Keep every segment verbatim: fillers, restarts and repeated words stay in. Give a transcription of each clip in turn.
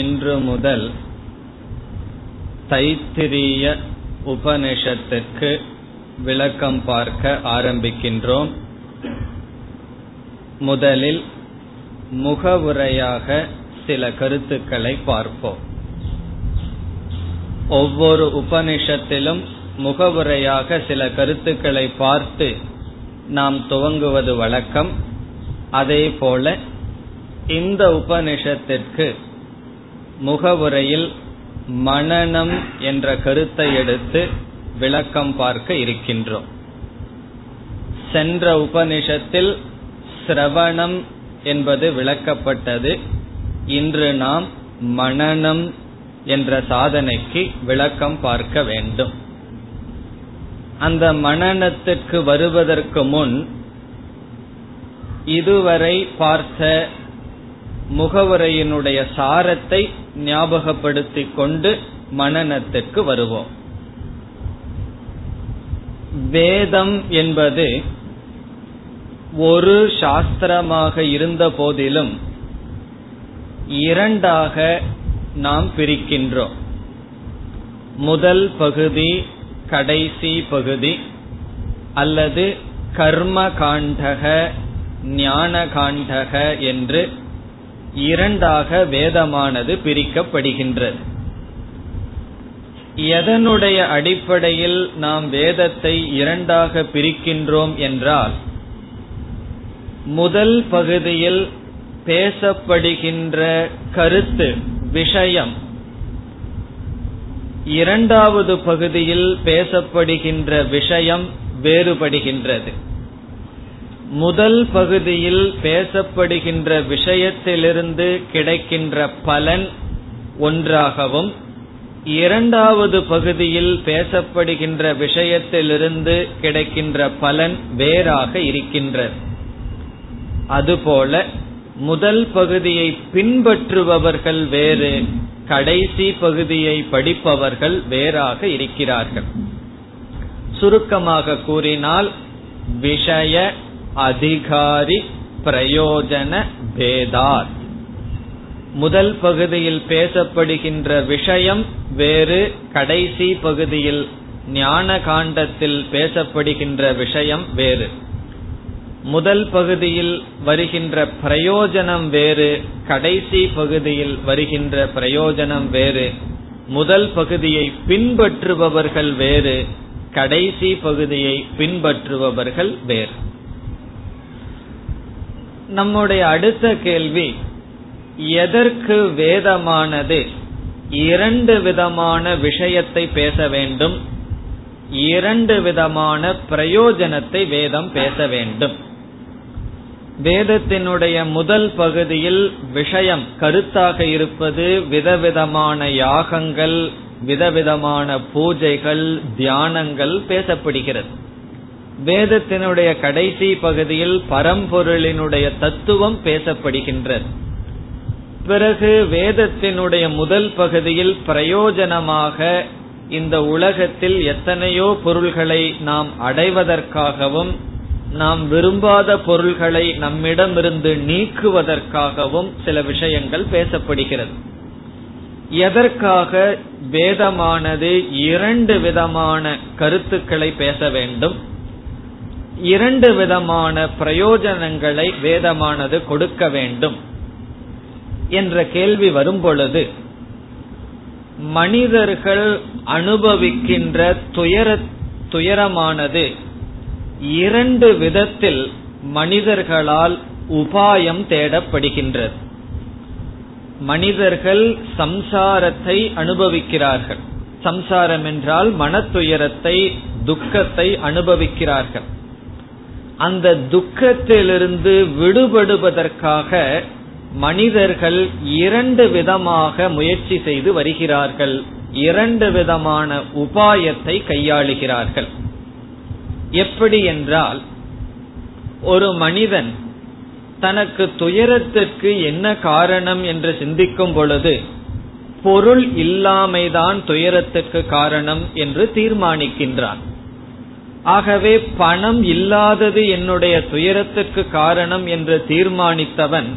இன்று முதல் தைத்திரிய உபநிஷத்துக்கு விளக்கம் பார்க்க ஆரம்பிக்கின்றோம். முதலில் முகவுரையாக சில கருத்துக்களை பார்ப்போம். ஒவ்வொரு உபநிஷத்திலும் முகவுரையாக சில கருத்துக்களை பார்த்து நாம் துவங்குவது வழக்கம். அதேபோல இந்த உபநிஷத்திற்கு முகவுரையில் மனனம் என்ற கருத்தை எடுத்து விளக்கம் பார்க்க இருக்கின்றோம். சென்ற உபநிஷத்தில் சிரவணம் என்பது விளக்கப்பட்டது. இன்று நாம் மனனம் என்ற சாதனைக்கு விளக்கம் பார்க்க வேண்டும். அந்த மனனத்திற்கு வருவதற்கு முன் இதுவரை பார்த்த முகவுரையினுடைய சாரத்தை ஞாபகப்படுத்திக் கொண்டு மனனத்திற்கு வருவோம். வேதம் என்பது ஒரு சாஸ்திரமாக இருந்த போதிலும் இரண்டாக நாம் பிரிக்கின்றோம். முதல் பகுதி கடைசி பகுதி அல்லது கர்ம காண்டக ஞான காண்டக என்று இரண்டாக வேதமானது பிரிக்கப்படுகின்றது. எதனுடைய அடிப்படையில் நாம் வேதத்தை இரண்டாக பிரிக்கின்றோம் என்றால், முதல் பகுதியில் பேசப்படுகின்ற கருத்து விஷயம் இரண்டாவது பகுதியில் பேசப்படுகின்ற விஷயம் வேறுபடுகின்றது. முதல் பகுதியில் பேசப்படுகின்ற விஷயத்திலிருந்து கிடைக்கின்ற பலன் ஒன்றாகவும், இரண்டாவது பகுதியில் பேசப்படுகின்ற விஷயத்திலிருந்து கிடைக்கின்ற பலன் வேறாக இருக்கின்றது. அதுபோல முதல் பகுதியை பின்பற்றுபவர்கள் வேறு, கடைசி பகுதியை படிப்பவர்கள் வேறாக இருக்கிறார்கள். சுருக்கமாக கூறினால் விஷய அதிகாரி பிரயோஜன பேதார். முதல் பகுதியில் பேசப்படுகின்ற விஷயம் வேறு, கடைசி பகுதியில் ஞான காண்டத்தில் பேசப்படுகின்ற விஷயம் வேறு. முதல் பகுதியில் வருகின்ற பிரயோஜனம் வேறு, கடைசி பகுதியில் வருகின்ற பிரயோஜனம் வேறு. முதல் பகுதியை பின்பற்றுபவர்கள் வேறு, கடைசி பகுதியை பின்பற்றுபவர்கள் வேறு. நம்முடைய அடுத்த கேள்வி, எதற்கு வேதமானது இரண்டு விதமான விஷயத்தை பேச வேண்டும், இரண்டு விதமான பிரயோஜனத்தை வேதம் பேச வேண்டும்? வேதத்தினுடைய முதல் பகுதியில் விஷயம் கருத்தாக இருப்பது விதவிதமான யாகங்கள், விதவிதமான பூஜைகள், தியானங்கள் பேசப்படுகிறது. வேதத்தினுடைய கடைசி பகுதியில் பரம்பொருளினுடைய தத்துவம் பேசப்படுகின்றது. பிறகு வேதத்தினுடைய முதல் பகுதியில் பிரயோஜனமாக இந்த உலகத்தில் எத்தனையோ பொருள்களை நாம் அடைவதற்காகவும், நாம் விரும்பாத பொருள்களை நம்மிடமிருந்து நீக்குவதற்காகவும் சில விஷயங்கள் பேசப்படுகிறது. எதற்காக வேதமானது இரண்டு விதமான கருத்துக்களை பேச வேண்டும், இரண்டு விதமான பிரயோஜனங்களை வேதமானது கொடுக்க வேண்டும் என்ற கேள்வி வரும் பொழுது, மனிதர்கள் அனுபவிக்கின்ற துயர துயரமானது இரண்டு விதத்தில் மனிதர்களால் உபாயம் தேடப்படுகின்றது. மனிதர்கள் சம்சாரத்தை அனுபவிக்கிறார்கள். சம்சாரம் என்றால் மன துயரத்தை, துக்கத்தை அனுபவிக்கிறார்கள். அந்த துக்கத்திலிருந்து விடுபடுவதற்காக மனிதர்கள் இரண்டு விதமாக முயற்சி செய்து வருகிறார்கள், இரண்டு விதமான உபாயத்தை கையாளுகிறார்கள். எப்படி என்றால், ஒரு மனிதன் தனக்கு துயரத்திற்கு என்ன காரணம் என்று சிந்திக்கும் பொழுது பொருள் இல்லாமைதான் துயரத்திற்கு காரணம் என்று தீர்மானிக்கின்றான். ஆகவே பணம் இல்லாதது என்னுடைய துயரத்திற்கு காரணம் என்று தீர்மானித்தவன்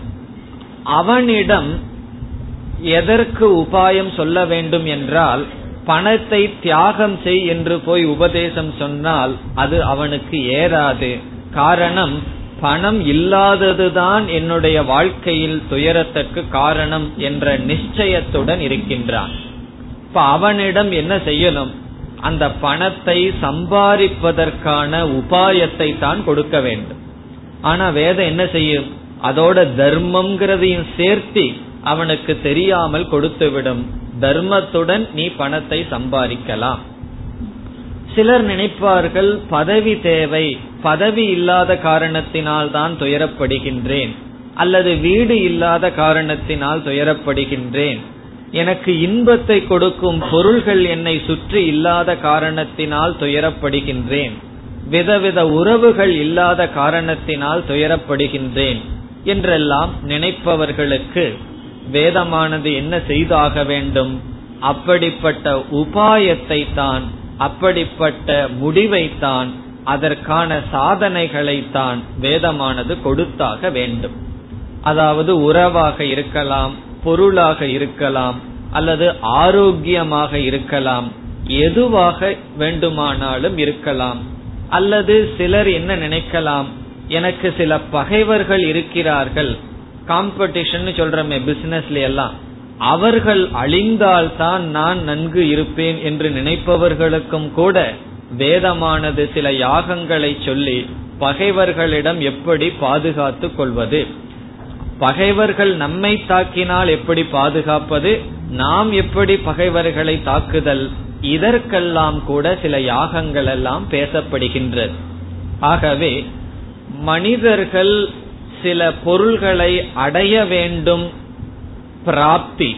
அவனிடம் எதற்கு உபாயம் சொல்ல வேண்டும் என்றால், பணத்தை தியாகம் செய் என்று போய் உபதேசம் சொன்னால் அது அவனுக்கு ஏறாது. காரணம், பணம் இல்லாததுதான் என்னுடைய வாழ்க்கையில் துயரத்துக்கு காரணம் என்ற நிச்சயத்துடன் இருக்கின்றான். இப்ப அவனிடம் என்ன செய்யணும்? அந்த பணத்தை சம்பாதிப்பதற்கான உபாயத்தை தான் கொடுக்க வேண்டும். ஆனா வேதம் என்ன செய்யும்? அதோட தர்மம்ங்கிறதையும் சேர்த்து அவனுக்கு தெரியாமல் கொடுத்துவிடும். தர்மத்துடன் நீ பணத்தை சம்பாதிக்கலாம். சிலர் நினைப்பார்கள் பதவி தேவை, பதவி இல்லாத காரணத்தினால் தான் துயரப்படுகின்றேன், அல்லது வீடு இல்லாத காரணத்தினால் துயரப்படுகின்றேன், எனக்கு இன்பத்தை கொடுக்கும் பொருள்கள் என்னை சுற்றி இல்லாத காரணத்தினால் துயரப்படுகின்றேன், விதவித உறவுகள் இல்லாத காரணத்தினால் துயரப்படுகின்றேன் என்றெல்லாம் நினைப்பவர்களுக்கு வேதமானது என்ன செய்தாக வேண்டும்? அப்படிப்பட்ட உபாயத்தை தான், அப்படிப்பட்ட முடிவைத்தான், அதற்கான சாதனைகளைத்தான் வேதமானது கொடுத்தாக வேண்டும். அதாவது உறவாக இருக்கலாம், பொருளாக இருக்கலாம், அல்லது ஆரோக்கியமாக இருக்கலாம், எதுவாக வேண்டுமானாலும் இருக்கலாம். அல்லது சிலர் என்ன நினைக்கலாம், எனக்கு சில பகைவர்கள் இருக்கிறார்கள், காம்படிஷன் சொல்றமே பிசினஸ்ல எல்லாம், அவர்கள் அழிந்தால்தான் நான் நன்கு இருப்பேன் என்று நினைப்பவர்களுக்கும் கூட வேதமானது சில யாகங்களை சொல்லி பகைவர்களிடம் எப்படி பாதுகாத்து கொள்வது, பகைவர்கள் நம்மை தாக்கினால் எப்படி பாதுகாப்பது, நாம் எப்படி பகைவர்களை தாக்குதல், இதற்கெல்லாம் கூட சில யாகங்கள் எல்லாம் பேசப்படுகின்றது. ஆகவே மனிதர்கள் சில பொருள்களை அடைய வேண்டும் பிராப்தி,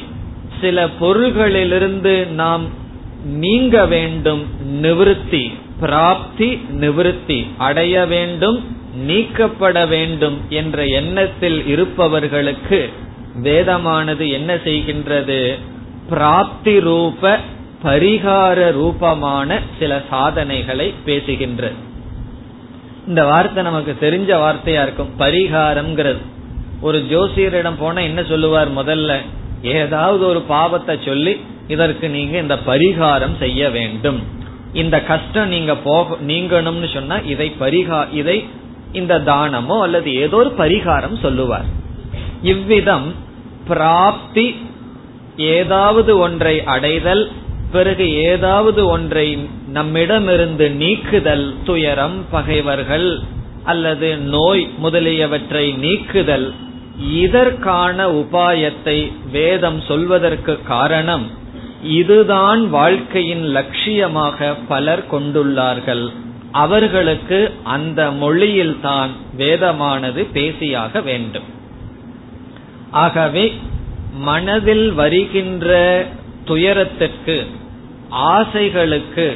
சில பொருள்களிலிருந்து நாம் நீங்க வேண்டும் நிவிருத்தி, பிராப்தி நிவிருத்தி அடைய வேண்டும், நீக்கப்பட வேண்டும் என்ற எண்ணத்தில் இருப்பவர்களுக்கு வேதமானது என்ன செய்கின்றது? பிராப்தி ரூப பரிகார ரூபமான சில சாதனைகளை பேசுகின்றது. இந்த வார்த்தை நமக்கு தெரிஞ்ச வார்த்தையா இருக்கும், பரிகாரம்ங்கிறது. ஒரு ஜோசியரிடம் போனா என்ன சொல்லுவார்? முதல்ல ஏதாவது ஒரு பாவத்தை சொல்லி இதற்கு நீங்க இந்த பரிகாரம் செய்ய வேண்டும், இந்த கஷ்டம் நீங்க போக நீங்கணும்னு சொன்னா இதை பரிகா இதை இந்த தானமோ அல்லது ஏதோ ஒரு பரிகாரம் சொல்லுவார். இவ்விதம் பிராப்தி ஏதாவது ஒன்றை அடைதல், பிறகு ஏதாவது ஒன்றை நம்மிடமிருந்து நீக்குதல், துயரம், பகைவர்கள் அல்லது நோய் முதலியவற்றை நீக்குதல், இதற்கான உபாயத்தை வேதம் சொல்வதற்கு காரணம் இதுதான். வாழ்க்கையின் லட்சியமாக பலர் கொண்டுள்ளார்கள். அவர்களுக்கு அந்த மொழியில் தான் வேதமானது பேசியாக வேண்டும். ஆகவே மனதில் வருகின்ற துயரத்திற்கு, ஆசைகளுக்கு,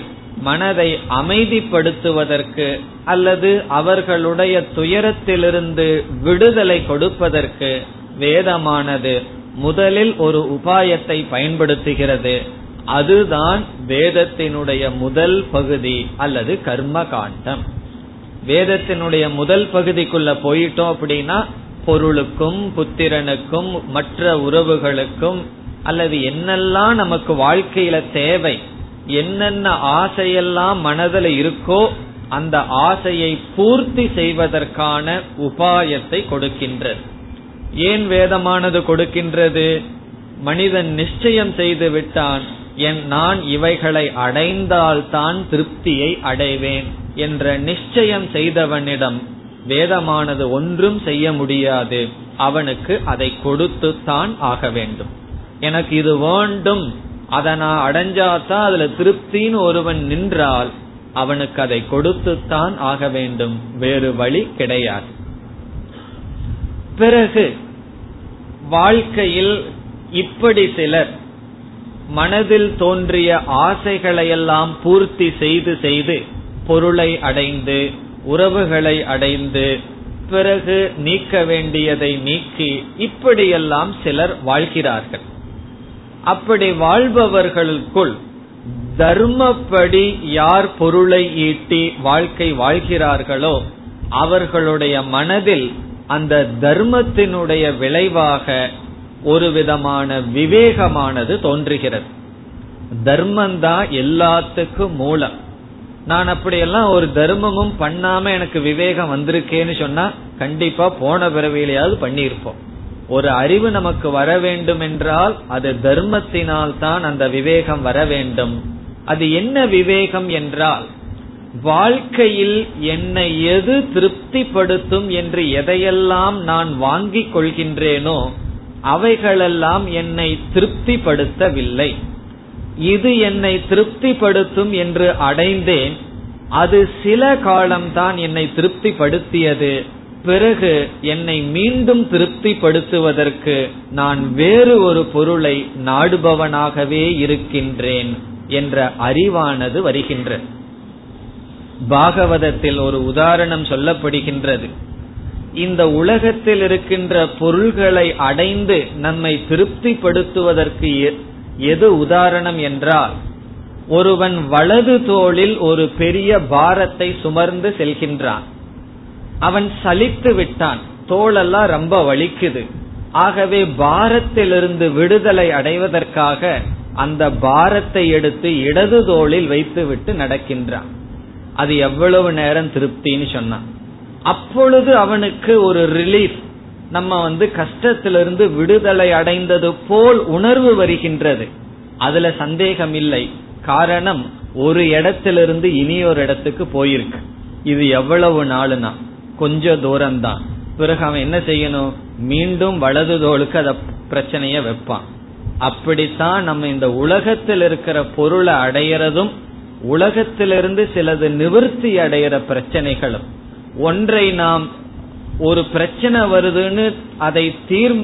மனதை அமைதிப்படுத்துவதற்கு அல்லது அவர்களுடைய துயரத்திலிருந்து விடுதலை கொடுப்பதற்கு வேதமானது முதலில் ஒரு உபாயத்தை பயன்படுத்துகிறது. அதுதான் வேதத்தினுடைய முதல் பகுதி அல்லது கர்ம காண்டம். வேதத்தினுடைய முதல் பகுதிக்குள்ள போயிட்டோம் அப்படின்னா பொருளுக்கும் புத்திரனுக்கும் மற்ற உறவுகளுக்கும் அல்லது என்னெல்லாம் நமக்கு வாழ்க்கையில தேவை, என்னென்ன ஆசையெல்லாம் மனதில் இருக்கோ அந்த ஆசையை பூர்த்தி செய்வதற்கான உபாயத்தை கொடுக்கின்றது. ஏன் வேதமானது கொடுக்கின்றது? மனிதன் நிச்சயம் செய்து விட்டான், என் நான் இவைகளை அடைந்தால்தான் திருப்தியை அடைவேன் என்ற நிச்சயம் செய்தவனிடம் வேதமானது ஒன்றும் செய்ய முடியாது. அவனுக்கு அதை கொடுத்து தான் ஆக வேண்டும். எனக்கு இது வேண்டும், அதை நான் அடைஞ்சாதான் அதுல திருப்தின்னு ஒருவன் நின்றால் அவனுக்கு அதை கொடுத்துத்தான் ஆக வேண்டும், வேறு வழி கிடையாது. பிறகு வாழ்க்கையில் இப்படி சிலர் மனதில் தோன்றிய ஆசைகளையெல்லாம் பூர்த்தி செய்து செய்து பொருளை அடைந்து உறவுகளை அடைந்து பிறகு நீக்க வேண்டியதை நீக்கி இப்படியெல்லாம் சிலர் வாழ்கிறார்கள். அப்படி வாழ்பவர்களுக்குள் தர்மப்படி யார் பொருளை ஈட்டி வாழ்க்கை வாழ்கிறார்களோ அவர்களுடைய மனதில் அந்த தர்மத்தினுடைய விளைவாக ஒரு விதமான விவேகமானது தோன்றுகிறது. தர்மந்தான் எல்லாத்துக்கும் மூலம். நான் அப்படியெல்லாம் ஒரு தர்மமும் பண்ணாம எனக்கு விவேகம் வந்திருக்கேன்னு சொன்னா கண்டிப்பா போன பிறவிலையாவது பண்ணியிருப்போம். ஒரு அறிவு நமக்கு வர வேண்டும் என்றால் அது தர்மத்தினால் தான் அந்த விவேகம் வர வேண்டும். அது என்ன விவேகம் என்றால், வாழ்க்கையில் என்னை எது திருப்திப்படுத்தும் என்று எதையெல்லாம் நான் வாங்கிக் கொள்கின்றேனோ அவைகளெல்லாம் என்னை திருப்திப்படுத்தவில்லை. இது என்னை திருப்திப்படுத்தும் என்று அடைந்தேன், அது சில காலம்தான் என்னை திருப்திப்படுத்தியது. பிறகு என்னை மீண்டும் திருப்திப்படுத்துவதற்கு நான் வேறு ஒரு பொருளை நாடுபவனாகவே இருக்கின்றேன் என்ற அறிவானது வருகின்ற. பாகவதத்தில் ஒரு உதாரணம் சொல்லப்படுகின்றது. இந்த உலகத்தில் இருக்கின்ற பொருள்களை அடைந்து நம்மை திருப்திப்படுத்துவதற்கு எது உதாரணம் என்றால், ஒருவன் வலது தோளில் ஒரு பெரிய பாரத்தை சுமர்ந்து செல்கின்றான். அவன் சலித்து விட்டான், தோளெல்லாம் ரொம்ப வலிக்குது. ஆகவே பாரத்திலிருந்து விடுதலை அடைவதற்காக அந்த பாரத்தை எடுத்து இடது தோளில் வைத்து விட்டு நடக்கின்றான். அது எவ்வளவு நேரம் திருப்தின்னு சொன்னான். அப்பொழுது அவனுக்கு ஒரு ரிலீஃப், நம்ம வந்து கஷ்டத்திலிருந்து விடுதலை அடைந்தது போல் உணர்வு வருகின்றது. அதுல சந்தேகம் இல்லை. காரணம், ஒரு இடத்திலிருந்து இனி ஒரு இடத்துக்கு போயிருக்கு. இது எவ்வளவு நாளுனா கொஞ்ச தூரம்தான். பிறகு அவன் என்ன செய்யணும், மீண்டும் வலது தோளுக்கு அத பிரச்சனைய வைப்பான். அப்படித்தான் நம்ம இந்த உலகத்தில் இருக்கிற பொருளை அடையறதும் உலகத்திலிருந்து சிலது நிவர்த்தி அடையிற பிரச்சனைகளும். ஒன்றை நாம் ஒரு பிரச்சனை வருதுன்னு அதை தீர்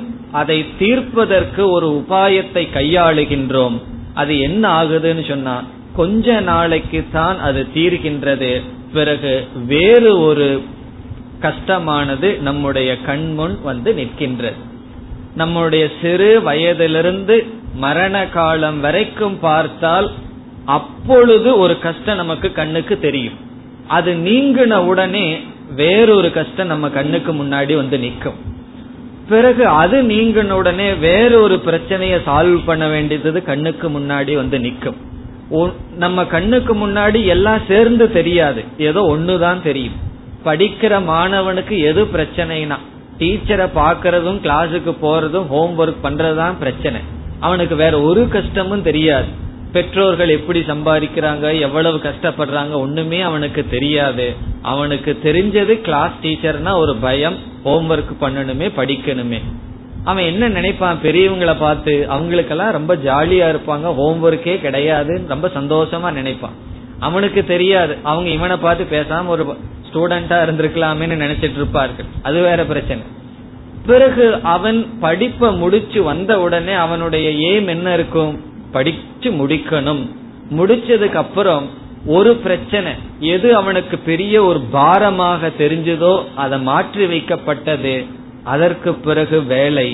அதை தீர்ப்பதற்கு ஒரு உபாயத்தை கையாளுகின்றோம். அது என்ன ஆகுதுன்னு சொன்னா கொஞ்ச நாளைக்கு தான் அது தீர்கின்றது. பிறகு வேறு ஒரு கஷ்டமானது நம்முடைய கண்முன் வந்து நிற்கின்றது. நம்முடைய சிறு வயதிலிருந்து மரண காலம் வரைக்கும் பார்த்தால் அப்பொழுது ஒரு கஷ்டம் நமக்கு கண்ணுக்கு தெரியும். அது நீங்கின உடனே வேறொரு கஷ்டம் நம்ம கண்ணுக்கு முன்னாடி வந்து நிற்கும். பிறகு அது நீங்கின உடனே வேறொரு பிரச்சனையை சால்வ் பண்ண வேண்டியது கண்ணுக்கு முன்னாடி வந்து நிற்கும். நம்ம கண்ணுக்கு முன்னாடி எல்லாம் சேர்ந்து தெரியாது, ஏதோ ஒண்ணுதான் தெரியும். படிக்கிற மாணவனுக்கு எது பிரச்சனைனா டீச்சரை பாக்கிறதும் கிளாஸுக்கு போறதும் ஹோம்ஒர்க் பண்றதுதான் பிரச்சனை. அவனுக்கு வேற ஒரு கஷ்டமும் தெரியாது. பெற்றோர்கள் எப்படி சம்பாதிக்கிறாங்க, எவ்வளவு கஷ்டப்படுறாங்க, ஒண்ணுமே அவனுக்கு தெரியாது. அவனுக்கு தெரிஞ்சது கிளாஸ் டீச்சர்னா ஒரு பயம், ஹோம்ஒர்க் பண்ணணுமே, படிக்கணுமே. அவன் என்ன நினைப்பான், பெரியவங்களை பார்த்து அவங்களுக்கெல்லாம் ரொம்ப ஜாலியா இருப்பாங்க, ஹோம்ஒர்க்கே கிடையாது, ரொம்ப சந்தோஷமா நினைப்பான். அவனுக்கு தெரியாது, அவங்க இவனை பார்த்து பேசாம ஒரு ஸ்டூடெண்டா இருந்திருக்கலாமே நினைச்சிட்டு இருப்பார்கள். அது வேற பிரச்சனை. பிறகு அவன் படிப்பை முடிச்சு வந்த உடனே அவனுடைய எய்ம் என்ன இருக்கும், படிச்சு முடிக்கணும். முடிச்சதுக்கு அப்புறம் ஒரு பிரச்சனை எது அவனுக்கு பெரிய ஒரு பாரமாக தெரிஞ்சதோ அதை மாற்றி வைக்கப்பட்டது. அதற்கு பிறகு வேலை,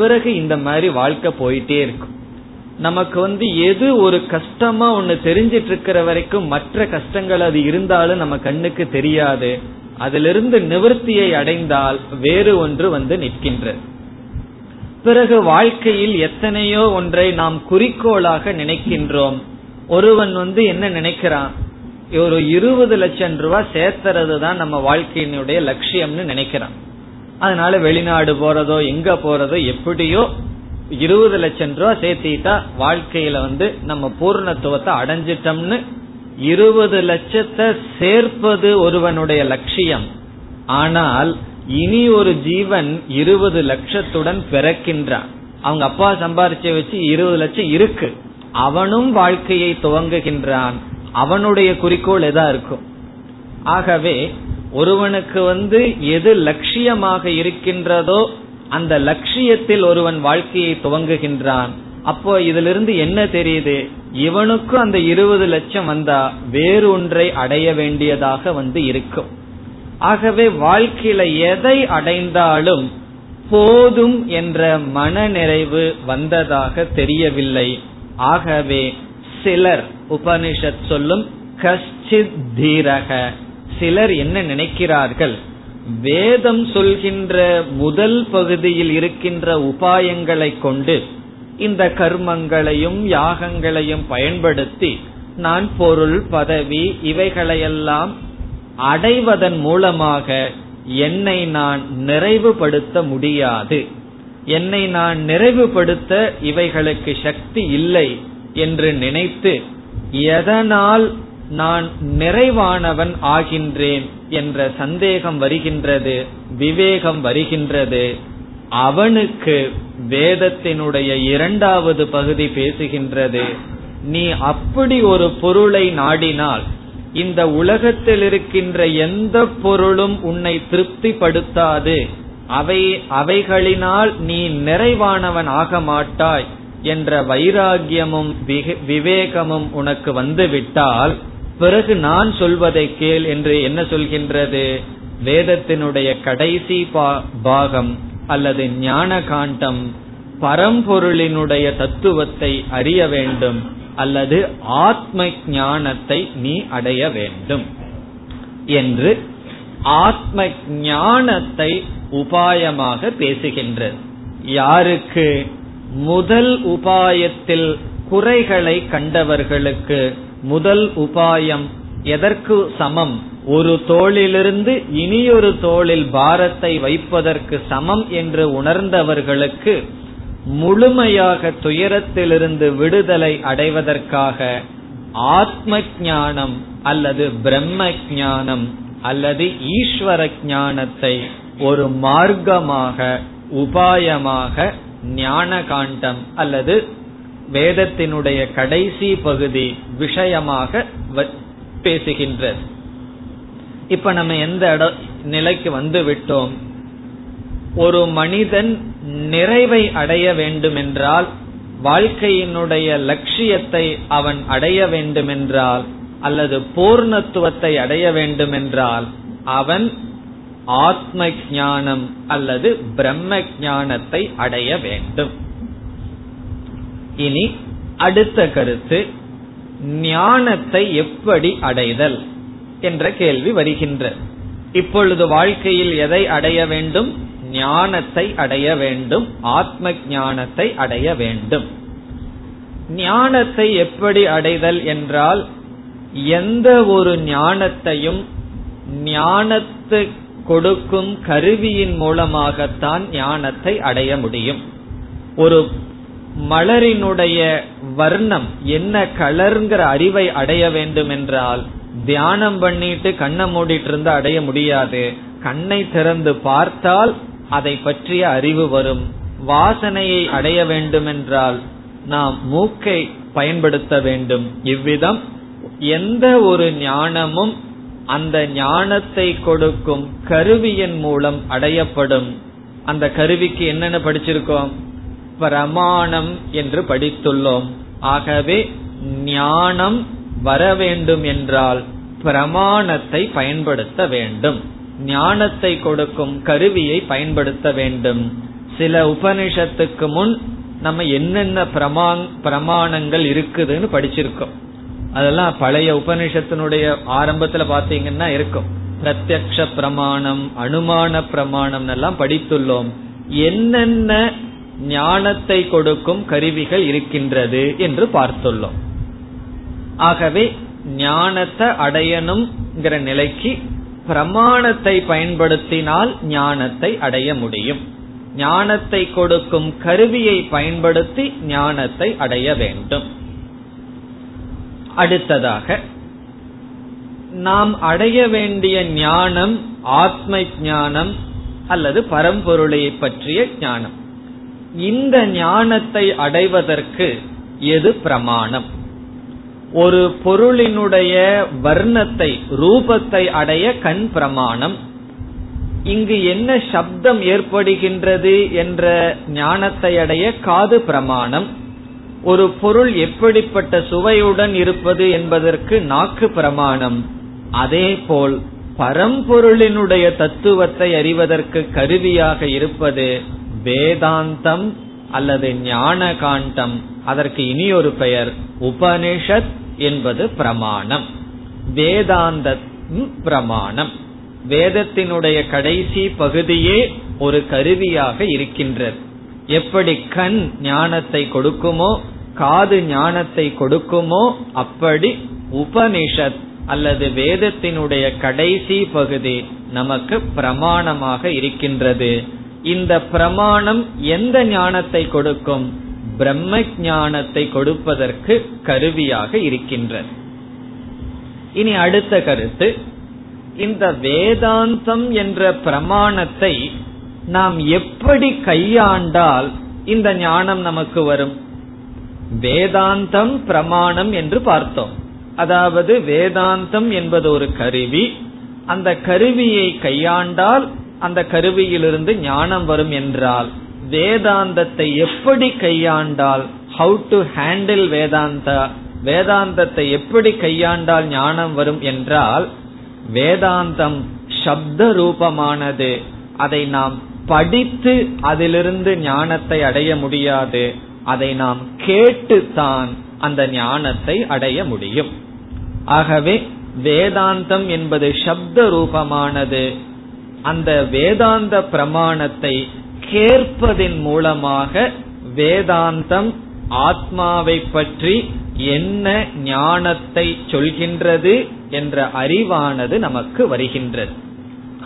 பிறகு இந்த மாதிரி வாழ்க்கை போயிட்டே இருக்கும். நமக்கு வந்து எது ஒரு கஷ்டமா ஒண்ணு தெரிஞ்சிட்டு இருக்கிற வரைக்கும் மற்ற கஷ்டங்கள் அது இருந்தாலும் நம்ம கண்ணுக்கு தெரியாது. அதிலிருந்து நிவர்த்தியை அடைந்தால் வேறு ஒன்று வந்து நிற்கின்றது. பிறகு வாழ்க்கையில் எத்தனையோ ஒன்றை நாம் குறிக்கோளாக நினைக்கின்றோம். ஒருவன் வந்து என்ன நினைக்கிறான், ஒரு இருபது லட்சம் ரூபாய் சேர்த்துறதுதான் நம்ம வாழ்க்கையினுடைய லட்சியம்னு நினைக்கிறான். அதனால வெளிநாடு போறதோ எங்க போறதோ எப்படியோ இருபது லட்சம் ரூபாய் சேர்த்திட்டா வாழ்க்கையில வந்து நம்ம பூர்ணத்துவத்தை அடைஞ்சிட்டோம்னு இருபது லட்சத்தை சேர்ப்பது ஒருவனுடைய லட்சியம். ஆனால் இனி ஒரு ஜீவன் இருபது லட்சத்துடன் பிறக்கின்றான். அவங்க அப்பா சம்பாரிச்ச வச்சு இருபது லட்சம் இருக்கு. அவனும் வாழ்க்கையை துவங்குகின்றான். அவனுடைய குறிக்கோள் எதா இருக்கும். ஆகவே ஒருவனுக்கு வந்து எது லட்சியமாக இருக்கின்றதோ அந்த லட்சியத்தில் ஒருவன் வாழ்க்கையை துவங்குகின்றான். அப்போ இதிலிருந்து என்ன தெரியுது, இவனுக்கும் அந்த இருபது லட்சம் வந்தா வேறொன்றை அடைய வேண்டியதாக வந்து இருக்கும். ஆகவே வாழ்க்கையில எதை அடைந்தாலும் போதும் என்ற மனநிறைவு வந்ததாக தெரியவில்லை. ஆகவே சிலர், உபனிஷத் சொல்லும் கஷ்டித் தீரக, சிலர் என்ன நினைக்கிறார்கள், வேதம் சொல்கின்ற முதல் பகுதியில் இருக்கின்ற உபாயங்களை கொண்டு இந்த கர்மங்களையும் யாகங்களையும் பயன்படுத்தி நான் பொருள் பதவி இவைகளையெல்லாம் அடைவதன் மூலமாக என்னை நான் நிறைவுபடுத்த முடியாது, என்னை நான் நிறைவுபடுத்த இவைகளுக்கு சக்தி இல்லை என்று நினைத்து எதனால் நான் நிறைவானவன் ஆகின்றேன் என்ற சந்தேகம் வருகின்றது, விவேகம் வருகின்றது. அவனுக்கு வேதத்தினுடைய இரண்டாவது பகுதி பேசுகின்றது, நீ அப்படி ஒரு பொருளை நாடினால் இந்த உலகத்தில் இருக்கின்ற எந்த பொருளும் உன்னை திருப்திப்படுத்தாது, அவை அவைகளினால் நீ நிறைவானவன் ஆக மாட்டாய் என்ற வைராகியமும் விவேகமும் உனக்கு வந்துவிட்டால் பிறகு நான் சொல்வதை கேள் என்று என்ன சொல்கின்றது வேதத்தினுடைய கடைசி பாகம் அல்லது ஞான காண்டம். பரம்பொருளினுடைய தத்துவத்தை அறிய வேண்டும் அல்லது ஆத்ம ஞானத்தை நீ அடைய வேண்டும் என்று ஆத்ம ஞானத்தை உபாயமாக பேசுகின்றது. யாருக்கு? முதல் உபாயத்தில் குறைகளை கண்டவர்களுக்கு. முதல் உபாயம் எதற்கு சமம்? ஒரு தோளிலிருந்து இனியொரு தோளில் பாரத்தை வைப்பதற்கு சமம் என்று உணர்ந்தவர்களுக்கு முழுமையாக துயரத்திலிருந்து விடுதலை அடைவதற்காக ஆத்ம ஞானம் அல்லது பிரம்ம ஞானம் அல்லது ஈஸ்வர ஞானத்தை ஒரு மார்க்கமாக உபாயமாக ஞான காண்டம் அல்லது வேதத்தினுடைய கடைசி பகுதி விஷயமாக பேசுகின்றது. இப்ப நம்ம எந்த நிலைக்கு வந்து விட்டோம்? ஒரு மனிதன் நிறைவை அடைய வேண்டுமென்றால், வாழ்க்கையினுடைய லட்சியத்தை அவன் அடைய வேண்டுமென்றால் அல்லது பூர்ணத்துவத்தை அடைய வேண்டுமென்றால் அவன் ஆத்ம ஞானம் அல்லது பிரம்ம ஞானத்தை அடைய வேண்டும். இனி அடுத்த கருத்து, ஞானத்தை எப்படி அடைதல் என்ற கேள்வி வருகின்ற. இப்பொழுது வாழ்க்கையில் எதை அடைய வேண்டும்? ஞானத்தை அடைய வேண்டும், ஆத்ம ஞானத்தை அடைய வேண்டும். ஞானத்தை எப்படி அடைதல் என்றால், எந்த ஒரு ஞானத்தையும் ஞானத்து கொடுக்கும் கருவியின் மூலமாகத்தான் ஞானத்தை அடைய முடியும். ஒரு மலரினுடைய வர்ணம் என்ன கலர்ங்கிற அறிவை அடைய வேண்டும் என்றால் தியானம் பண்ணிட்டு கண்ணை மூடிட்டு இருந்து அடைய முடியாது. கண்ணை திறந்து பார்த்தால் அதை பற்றிய அறிவு வரும். வாசனையை அடைய வேண்டுமென்றால் நாம் மூக்கை பயன்படுத்த வேண்டும். இவ்விதம் எந்த ஒரு ஞானமும் அந்த ஞானத்தை கொடுக்கும் கருவியின் மூலம் அடையப்படும். அந்த கருவிக்கு என்னென்ன படிச்சிருக்கோம்? பிரமாணம் என்று படித்துள்ளோம். ஆகவே ஞானம் வர வேண்டும் என்றால் பிரமாணத்தை பயன்படுத்த வேண்டும், ஞானத்தை கொடுக்கும் கருவியை பயன்படுத்த வேண்டும். சில உபனிஷத்துக்கு முன் நம்ம என்னென்ன பிரமா பிரமாணங்கள் இருக்குதுன்னு படிச்சிருக்கோம். அதெல்லாம் பழைய உபனிஷத்தினுடைய ஆரம்பத்துல பாத்தீங்கன்னா இருக்கும். பிரத்யக்ஷ பிரமாணம், அனுமான பிரமாணம் எல்லாம் படித்துள்ளோம். என்னென்ன ஞானத்தை கொடுக்கும் கருவிகள் இருக்கின்றது என்று பார்த்துள்ளோம். ஆகவே ஞானத்தை அடையணும்ங்கிற நிலைக்கு பிரமாணத்தை பயன்படுத்தினால் ஞானத்தை அடைய முடியும். ஞானத்தை கொடுக்கும் கருவியை பயன்படுத்தி ஞானத்தை அடைய வேண்டும். அடுத்ததாக நாம் அடைய வேண்டிய ஞானம் ஆத்ம ஞானம் அல்லது பரம்பொருளை பற்றிய ஞானம். இந்த ஞானத்தை அடைவதற்கு எது பிரமாணம்? ஒரு பொருளினுடைய வர்ணத்தை ரூபத்தை அடைய கண் பிரமாணம். இங்கு என்ன சப்தம் ஏற்படுகின்றது என்ற ஞானத்தை அடைய காது பிரமாணம். ஒரு பொருள் எப்படிப்பட்ட சுவையுடன் இருப்பது என்பதற்கு நாக்கு பிரமாணம். அதே போல் பரம்பொருளினுடைய தத்துவத்தை அறிவதற்கு கருவியாக இருப்பது வேதாந்தம் அல்லது ஞான காண்டம். அதற்கு இனி ஒரு பெயர் உபனிஷத் என்பது பிரமாணம். வேதாந்தம் பிரமாணம். வேதத்தினுடைய கடைசி பகுதியே ஒரு கருவியாக இருக்கின்றது. எப்படி கண் ஞானத்தை கொடுக்குமோ, காது ஞானத்தை கொடுக்குமோ, அப்படி உபனிஷத் அல்லது வேதத்தினுடைய கடைசி பகுதி நமக்கு பிரமாணமாக இருக்கின்றது. இந்த பிரமாணம் எந்த ஞானத்தை கொடுக்கும்? பிரம்ம ஞானத்தை கொடுப்பதற்கு கருவியாக இருக்கின்றது. இனி அடுத்த கருத்து, இந்த வேதாந்தம் என்ற பிரமாணத்தை நாம் எப்படி கையாண்டால் இந்த ஞானம் நமக்கு வரும்? வேதாந்தம் பிரமாணம் என்று பார்த்தோம். அதாவது வேதாந்தம் என்பது ஒரு கருவி, அந்த கருவியை கையாண்டால் அந்த கருவியிலிருந்து ஞானம் வரும் என்றால், வேதாந்தத்தை எப்படி கையாண்டால், ஹவு டு ஹேண்டில் வேதாந்தா, வேதாந்தத்தை எப்படி கையாண்டால் ஞானம் வரும் என்றால், வேதாந்தம் சப்த ரூபமானது. அதை நாம் படித்து அதிலிருந்து ஞானத்தை அடைய முடியாது. அதை நாம் கேட்டுத்தான் அந்த ஞானத்தை அடைய முடியும். ஆகவே வேதாந்தம் என்பது சப்த ரூபமானது. அந்த வேதாந்த பிரமாணத்தை கேட்பதின் மூலமாக வேதாந்தம் ஆத்மாவை பற்றி என்ன ஞானத்தை சொல்கின்றது என்ற அறிவானது நமக்கு வருகின்றது.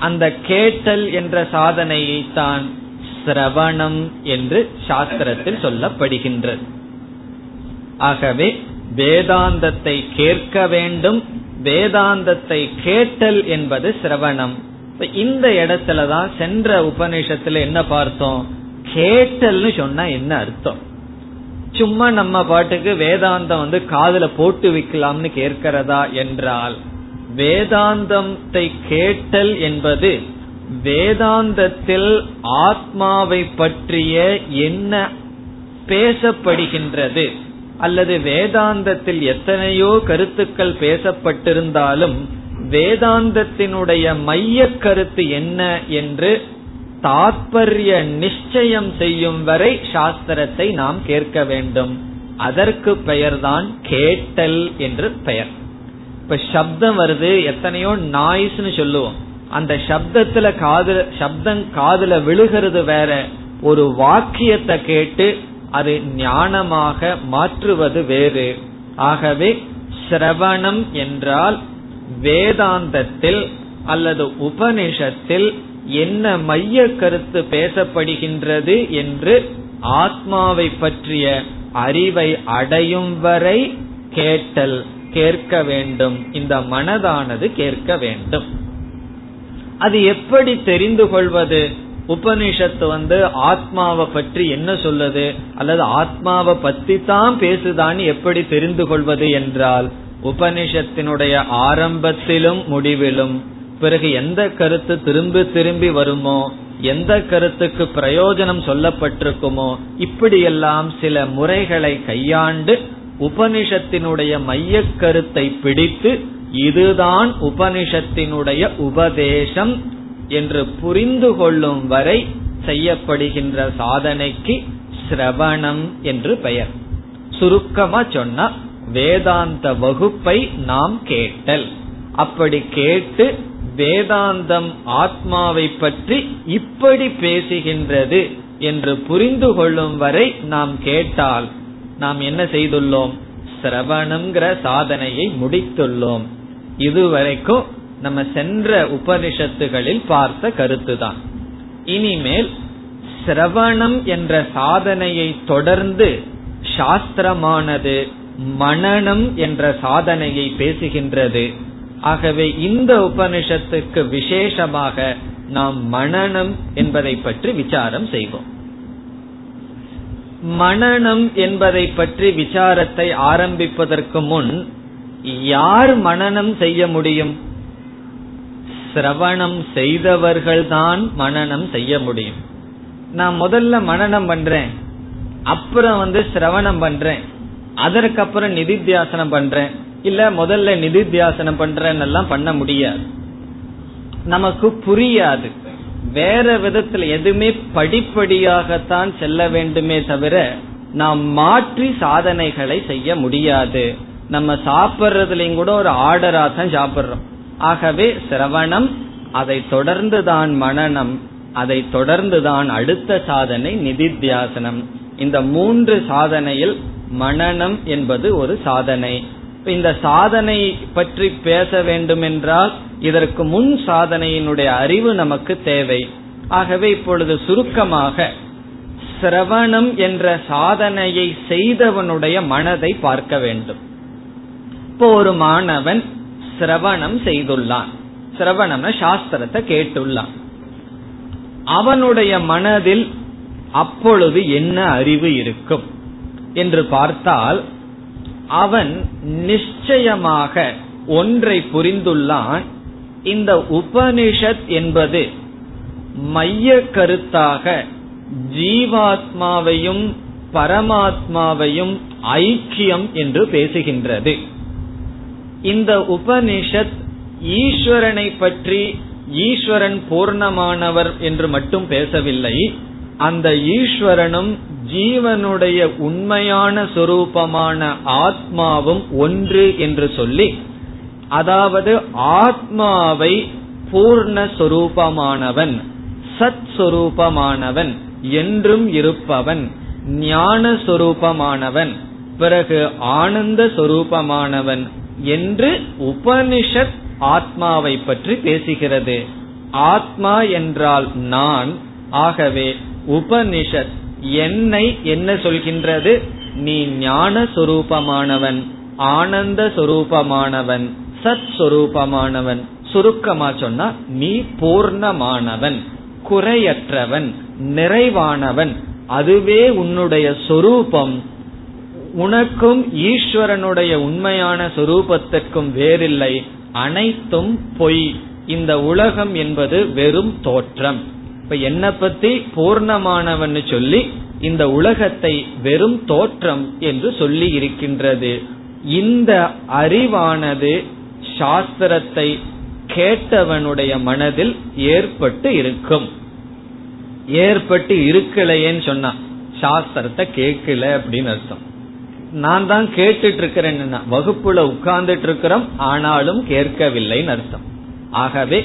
அந்த கேட்டல் என்ற சாதனையை தான் சிரவணம் என்று சாஸ்திரத்தில் சொல்லப்படுகின்றது. ஆகவே வேதாந்தத்தை கேட்க வேண்டும். வேதாந்தத்தை கேட்டல் என்பது சிரவணம். இந்த இடத்துலதான் சென்ற உபநிஷத்துல என்ன பார்த்தோம்? கேட்டல்னு சொன்னா என்ன அர்த்தம்? சும்மா நம்ம பாட்டுக்கு வேதாந்தம் வந்து காதுல போட்டு வைக்கலாம்னு கேட்கிறதா என்றால், வேதாந்தத்தை கேட்டல் என்பது வேதாந்தத்தில் ஆத்மாவை பற்றிய என்ன பேசப்படுகின்றது, அல்லது வேதாந்தத்தில் எத்தனையோ கருத்துக்கள் பேசப்பட்டிருந்தாலும் வேதாந்தத்தினுடைய மைய கருத்து என்ன என்று தாற்பர்ய நிச்சயம் செய்யும் வரை சாஸ்திரத்தை நாம் கேட்க வேண்டும். அதற்கு பெயர்தான் கேட்டல் என்று பெயர். இப்ப சப்தம் வருது, எத்தனையோ நாய்ஸ்னு சொல்லுவோம். அந்த சப்தத்துல காது சப்தம் காதுல விழுகிறது வேற, ஒரு வாக்கியத்தை கேட்டு அது ஞானமாக மாற்றுவது வேறு. ஆகவே சிரவணம் என்றால் வேதாந்தத்தில் அல்லது உபனிஷத்தில் என்ன மைய கருத்து பேசப்படுகின்றது என்று ஆத்மாவை பற்றிய அறிவை அடையும் வரை கேட்டல், கேட்க வேண்டும். இந்த மனதானது கேட்க வேண்டும். அது எப்படி தெரிந்து கொள்வது? உபனிஷத்து வந்து ஆத்மாவை பற்றி என்ன சொல்லுது அல்லது ஆத்மாவை பற்றி தான் பேசுதான்னு எப்படி தெரிந்து கொள்வது என்றால், உபனிஷத்தினுடைய ஆரம்பத்திலும் முடிவிலும் பிறகு எந்த கருத்து திரும்பி திரும்பி வருமோ, எந்த கருத்துக்கு பிரயோஜனம் சொல்லப்பட்டிருக்குமோ, இப்படியெல்லாம் சில முறைகளை கையாண்டு உபனிஷத்தினுடைய மைய கருத்தை பிடித்து இதுதான் உபனிஷத்தினுடைய உபதேசம் என்று புரிந்து கொள்ளும் வரை செய்யப்படுகின்ற சாதனைக்கு சிரவணம் என்று பெயர். சுருக்கமா சொன்னா வேதாந்த வகுப்பை நாம் கேட்டல். அப்படி கேட்டு வேதாந்தம் ஆத்மாவை பற்றி இப்படி பேசுகின்றது என்று புரிந்து கொள்ளும் வரை நாம் கேட்டால் நாம் என்ன செய்துள்ளோம்? சிரவணம்ங்கிற சாதனையை முடித்துள்ளோம். இதுவரைக்கும் நம்ம சென்ற உபனிஷத்துகளில் பார்த்த கருத்துதான். இனிமேல் சிரவணம் என்ற சாதனையை தொடர்ந்து சாஸ்திரமானது மனனம் என்ற சாதனையை பேசுகின்றது. ஆகவே இந்த உபனிஷத்துக்கு விசேஷமாக நாம் மனனம் என்பதை பற்றி விசாரம் செய்வோம். மனனம் என்பதை பற்றி விசாரத்தை ஆரம்பிப்பதற்கு முன் யார் மனனம் செய்ய முடியும்? சிரவணம் செய்தவர்கள்தான் மனனம் செய்ய முடியும். நான் முதல்ல மனனம் பண்றேன், அப்புறம் வந்து சிரவணம் பண்றேன், அதற்கப்புறம் நிதித்தியாசனம் பண்றேன், இல்ல முதல்ல நிதித்தியாசனம் பண்றேன்னு எல்லாம் பண்ண முடியாது. நமக்கு புரியாது. வேற விதத்துல எதுவுமே படிப்படியாகத்தான் செல்ல வேண்டுமே தவிர நாம் மாற்றி சாதனைகளை செய்ய முடியாது. நம்ம சாப்பிட்றதுலயும் கூட ஒரு ஆர்டரா தான் சாப்பிட்றோம். ஆகவே சிரவணம், அதை தொடர்ந்துதான் மனனம், அதை தொடர்ந்துதான் அடுத்த சாதனை நிதித்தியாசனம். இந்த மூன்று சாதனையில் மனனம் என்பது ஒரு சாதனை. இந்த சாதனை பற்றி பேச வேண்டும் என்றால் இதற்கு முன் சாதனையினுடைய அறிவு நமக்கு தேவை. ஆகவே இப்பொழுது சுருக்கமாக சிரவணம் என்ற சாதனையை செய்தவனுடைய மனதை பார்க்க வேண்டும். இப்போ ஒரு மாணவன் சிரவணம் செய்துள்ளான், சிரவணம் சாஸ்திரத்தை கேட்டுள்ளான். அவனுடைய மனதில் அப்பொழுது என்ன அறிவு இருக்கும் என்று பார்த்தால், அவன் நிச்சயமாக ஒன்றை புரிந்துள்ளான். இந்த உபனிஷத் என்பது மைய கருத்தாக ஜீவாத்மாவையும் பரமாத்மாவையும் ஐக்கியம் என்று பேசுகின்றது. இந்த உபனிஷத் ஈஸ்வரனை பற்றி ஈஸ்வரன் பூர்ணமானவர் என்று மட்டும் பேசவில்லை. அந்த ஈஸ்வரனும் ஜீவனுடைய உண்மையான சொரூபமான ஆத்மாவும் ஒன்று என்று சொல்லி, அதாவது ஆத்மாவை பூர்ணஸ்வரூபமானவன், சத் சொரூபமானவன், என்றும் இருப்பவன், ஞான சொரூபமானவன், பிறகு ஆனந்த சொரூபமானவன் என்று உபனிஷத் ஆத்மாவை பற்றி பேசுகிறது. ஆத்மா என்றால் நான். ஆகவே உபனிஷத் என்னை என்ன சொல்கின்றது? நீ ஞான சொரூபமானவன், ஆனந்த சொரூபமானவன், சத் சொரூபமானவன், சுருக்கமா சொன்னா நீ பூர்ணமானவன், குறையற்றவன், நிறைவானவன். அதுவே உன்னுடைய சொரூபம். உனக்கும் ஈஸ்வரனுடைய உண்மையான சொரூபத்திற்கும் வேறில்லை. அனைத்தும் பொய். இந்த உலகம் என்பது வெறும் தோற்றம். இப்ப என்ன பத்தி பூர்ணமானவன் சொல்லி இந்த உலகத்தை வெறும் தோற்றம் என்று சொல்லி இருக்கின்றது. இந்த அறிவானது சாஸ்திரத்தை கேட்டவனுடைய மனதில் ஏற்பட்டு இருக்கும். ஏற்பட்டு இருக்கலையேன்னு சொன்னா சாஸ்திரத்தை கேட்கல அப்படின்னு அர்த்தம். நான் தான் கேட்டுட்டு இருக்கிறேன், வகுப்புல உட்கார்ந்துட்டு இருக்கிறோம், ஆனாலும் கேட்கவில்லைன்னு அர்த்தம். ஆகவே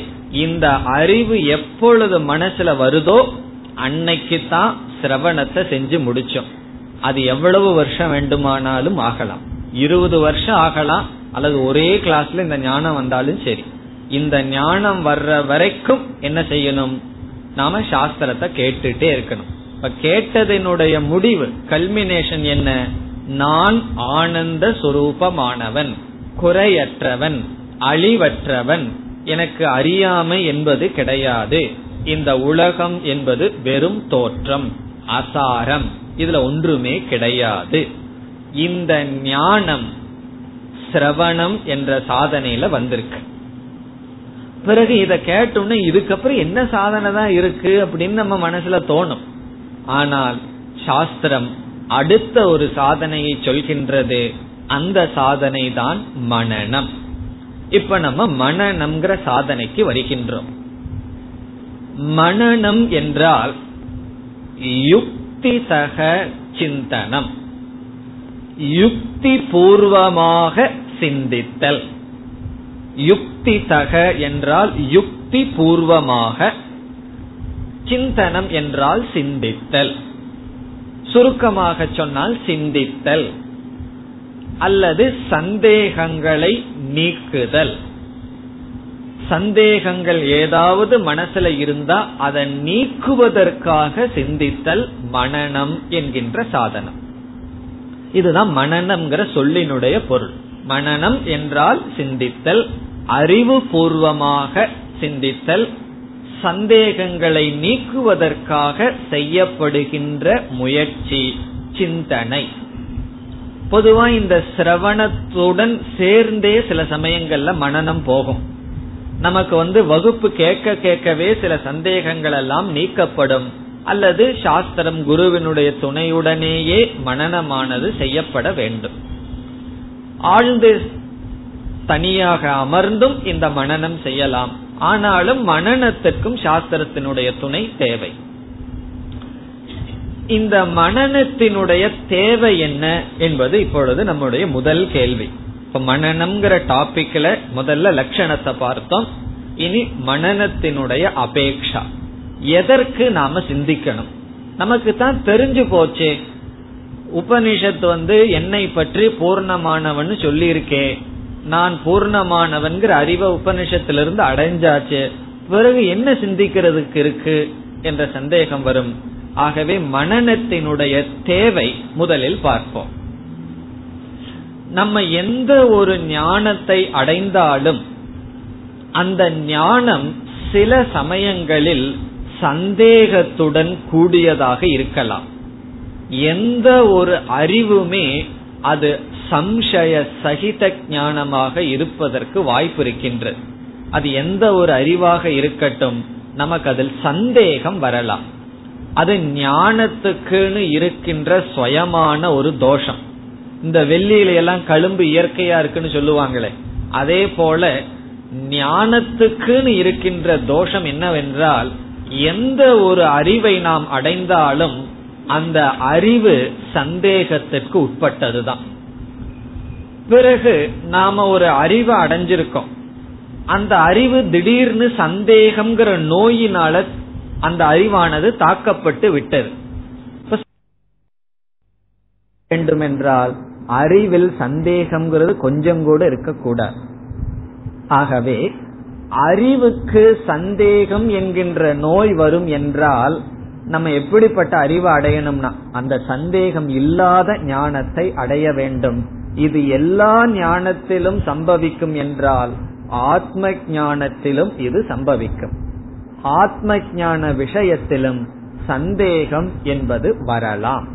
இந்த அறிவு எப்பொழுது மனசுல வருதோ அன்னைக்குதான் சிரவணத்தை செஞ்சு முடிச்சோம். அது எவ்வளவு வருஷம் வேண்டுமானாலும் ஆகலாம், இருபது வருஷம் ஆகலாம், அல்லது ஒரே கிளாஸ்ல இந்த ஞானம் வந்தாலும் சரி. இந்த ஞானம் வர்ற வரைக்கும் என்ன செய்யணும்? நாம சாஸ்திரத்தை கேட்டுட்டே இருக்கணும். இப்ப கேட்டதனுடைய முடிவு, கல்மினேஷன் என்ன? நான் ஆனந்த சுரூபமானவன், குறையற்றவன், அழிவற்றவன், எனக்கு அறியாமை என்பது கிடையாது, இந்த உலகம் என்பது வெறும் தோற்றம், அசாரம், இதுல ஒன்றுமே கிடையாது. இந்த ஞானம் சிரவணம் என்ற சாதனையில வந்திருக்கு. பிறகு இத கேட்டோம்னா இதுக்கப்புறம் என்ன சாதனை தான் இருக்கு அப்படின்னு நம்ம மனசுல தோணும். ஆனால் சாஸ்திரம் அடுத்த ஒரு சாதனையை சொல்கின்றது. அந்த சாதனை தான் மனனம். இப்ப நம்ம மனனம்ங்கிற சாதனைக்கு வருகின்றோம். மனனம் என்றால் யுக்தி சக சிந்தனம், யுக்தி பூர்வமாக சிந்தித்தல். யுக்தி சக என்றால் யுக்தி பூர்வமாக, சிந்தனம் என்றால் சிந்தித்தல். சுருக்கமாக சொன்னால் சிந்தித்தல் அல்லது சந்தேகங்களை நீக்குதல். சந்தேகங்கள் ஏதாவது மனசுல இருந்தா அதை நீக்குவதற்காக சிந்தித்தல் மனனம் என்கின்ற சாதனம். இதுதான் மனனம்ங்கிற சொல்லினுடைய பொருள். மனனம் என்றால் சிந்தித்தல், அறிவு பூர்வமாக சிந்தித்தல், சந்தேகங்களை நீக்குவதற்காக செய்யப்படுகின்ற முயற்சி, சிந்தனை. பொதுவா இந்த சிரவணத்துடன் சேர்ந்தே சில சமயங்கள்ல மனனம் போகும். நமக்கு வந்து வகுப்பு கேட்க கேட்கவே சில சந்தேகங்கள் எல்லாம் நீக்கப்படும், அல்லது சாஸ்திரம் குருவினுடைய துணையுடனேயே மனனமானது செய்யப்பட வேண்டும். ஆழ்ந்து தனியாக அமர்ந்தும் இந்த மனனம் செய்யலாம். ஆனாலும் மனனத்திற்கும் சாஸ்திரத்தினுடைய துணை தேவை. இந்த மனனத்தினுடைய தேவை என்ன என்பது இப்பொழுது நம்முடைய முதல் கேள்வி. இப்ப மனனம்ங்கிற டாபிக்ல முதல்ல லட்சணத்தை பார்த்தோம். இனி மனனத்தினுடைய அபேக்ஷா, எதற்கு நாம சிந்திக்கணும். நமக்கு தான் தெரிஞ்சு போச்சு, உபனிஷத்து வந்து என்னை பற்றி பூர்ணமானவன் சொல்லி இருக்கே, நான் பூர்ணமானவன்கிற அறிவை உபனிஷத்திலிருந்து அடைஞ்சாச்சு, பிறகு என்ன சிந்திக்கிறதுக்கு இருக்கு என்ற சந்தேகம் வரும். ஆகவே மனனத்தினுடைய தேவை முதலில் பார்ப்போம். நம்ம எந்த ஒரு ஞானத்தை அடைந்தாலும் அந்த ஞானம் சில சமயங்களில் சந்தேகத்துடன் கூடியதாக இருக்கலாம். எந்த ஒரு அறிவுமே அது சம்சய சகித ஞானமாக இருப்பதற்கு வாய்ப்பு இருக்கின்றது. அது எந்த ஒரு அறிவாக இருக்கட்டும், நமக்கு அதில் சந்தேகம் வரலாம். அது ஞானத்துக்குன்னு இருக்கின்ற சுயமான ஒரு தோஷம். இந்த வெள்ளியில எல்லாம் கழும்பு இயற்கையா இருக்குன்னு சொல்லுவாங்களே, அதே போல ஞானத்துக்குன்னு இருக்கின்ற தோஷம் என்னவென்றால், எந்த ஒரு அறிவை நாம் அடைந்தாலும் அந்த அறிவு சந்தேகத்திற்கு உட்பட்டதுதான். பிறகு நாம ஒரு அறிவை அடைஞ்சிருக்கோம், அந்த அறிவு திடீர்னு சந்தேகம்ங்கிற நோயினால அந்த அறிவானது தாக்கப்பட்டு விட்டது. வேண்டுமென்றால் அறிவில் சந்தேகம்ங்கிறது கொஞ்சம் கூட இருக்கக்கூடாது. ஆகவே அறிவுக்கு சந்தேகம் என்கின்ற நோய் வரும் என்றால் நம்ம எப்படிப்பட்ட அறிவை அடையணும்னா அந்த சந்தேகம் இல்லாத ஞானத்தை அடைய வேண்டும். இது எல்லா ஞானத்திலும் சம்பவிக்கும் என்றால் ஆத்ம ஞானத்திலும் இது சம்பவிக்கும். ஆத்ம ஞான விஷயத்திலும் சந்தேகம் என்பது வரலாம்.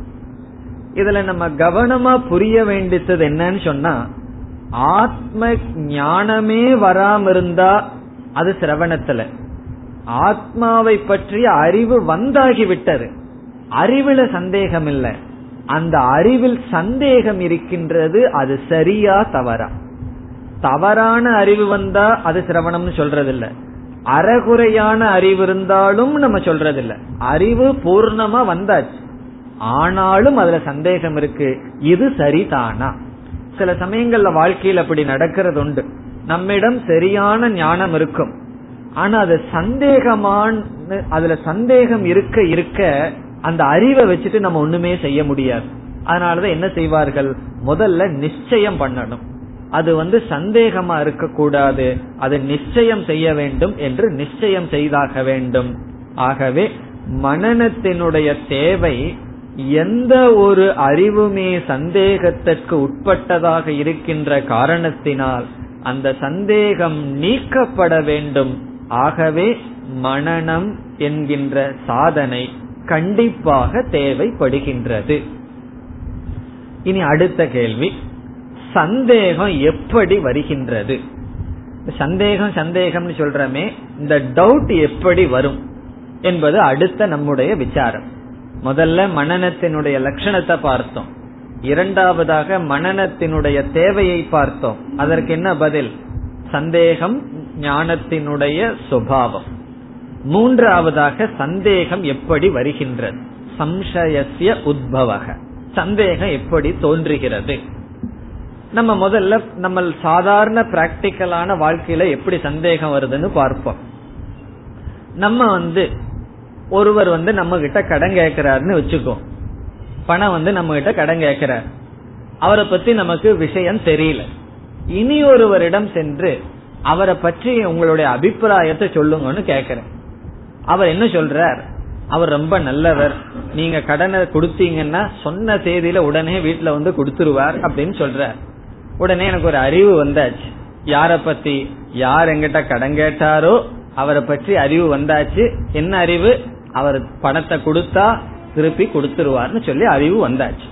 இதுல நம்ம கவனமா புரிய வேண்டியது என்னன்னு சொன்னா, ஆத்ம ஞானமே வராம இருந்தா அது சிரவணத்துல, ஆத்மாவை பற்றிய அறிவு வந்தாகி விட்டது, அறிவுல சந்தேகம் இல்லை. அந்த அறிவில் சந்தேகம் இருக்கின்றது, அது சரியா தவறா. தவறான அறிவு வந்தா அது சிரவணம்னு சொல்றதில்லை, அறகுறையான அறிவு இருந்தாலும் நம்ம சொல்றதில்லை. அறிவு பூர்ணமா வந்தாச்சு, ஆனாலும் அதுல சந்தேகம் இருக்கு, இது சரிதானா? சில சமயங்கள்ல வாழ்க்கையில் அப்படி நடக்கிறது உண்டு. நம்மிடம் சரியான ஞானம் இருக்கும், ஆனா அது சந்தேகமான, அதுல சந்தேகம் இருக்க இருக்க அந்த அறிவை வச்சுட்டு நம்ம ஒண்ணுமே செய்ய முடியாது. அதனாலதான் என்ன செய்வார்கள், முதல்ல நிச்சயம் பண்ணணும். அது வந்து சந்தேகமா இருக்க கூடாது, அது நிச்சயம் செய்ய வேண்டும் என்று நிச்சயம் செய்தாக வேண்டும். ஆகவே மனனத்தினுடைய தேவை எந்த ஒரு அறிவுமே சந்தேகத்திற்கு உட்பட்டதாக இருக்கின்ற காரணத்தினால் அந்த சந்தேகம் நீக்கப்பட வேண்டும். ஆகவே மனனம் என்கின்ற சாதனை கண்டிப்பாக தேவைப்படுகின்றது. இனி அடுத்த கேள்வி, சந்தேகம் எப்படி வருகின்றது? சந்தேகம் சந்தேகம்னு சொல்றமே, இந்த டவுட் எப்படி வரும் என்பது அடுத்த நம்முடைய விசாரம். முதல்ல மனனத்தினுடைய லட்சணத்தை பார்த்தோம், இரண்டாவதாக மனனத்தினுடைய தேவையை பார்த்தோம். அதற்கு என்ன பதில்? சந்தேகம் ஞானத்தினுடைய சுபாவம். மூன்றாவதாக சந்தேகம் எப்படி வருகின்றது, சம்சயஸ்ய உத்பவக, சந்தேகம் எப்படி தோன்றுகிறது. நம்ம முதல்ல நம்ம சாதாரண பிராக்டிக்கலான வாழ்க்கையில எப்படி சந்தேகம் வருதுன்னு பார்ப்போம். நம்ம வந்து ஒருவர் வந்து நம்ம கிட்ட கடன் கேட்கிறாருன்னு வச்சுக்கோ, பணம் வந்து நம்ம கிட்ட கடன் கேட்கிறார், அவரை பத்தி நமக்கு விஷயம் தெரியல. இனி ஒருவரிடம் சென்று அவரை பற்றி உங்களுடைய அபிப்பிராயத்தை சொல்லுங்கன்னு கேட்கிறேன். அவர் என்ன சொல்றார், அவர் ரொம்ப நல்லவர், நீங்க கடனை கொடுத்தீங்கன்னா சொன்ன தேதியில உடனே வீட்டுல வந்து கொடுத்துருவார் அப்படின்னு சொல்றார். உடனே எனக்கு ஒரு அறிவு வந்தாச்சு, யார பத்தி, யார் எங்கிட்ட கடன் கேட்டாரோ அவரை பற்றி அறிவு வந்தாச்சு. என்ன அறிவு? அவர் பணத்தை கொடுத்தா திருப்பி கொடுத்துருவார்னு சொல்லி அறிவு வந்தாச்சு.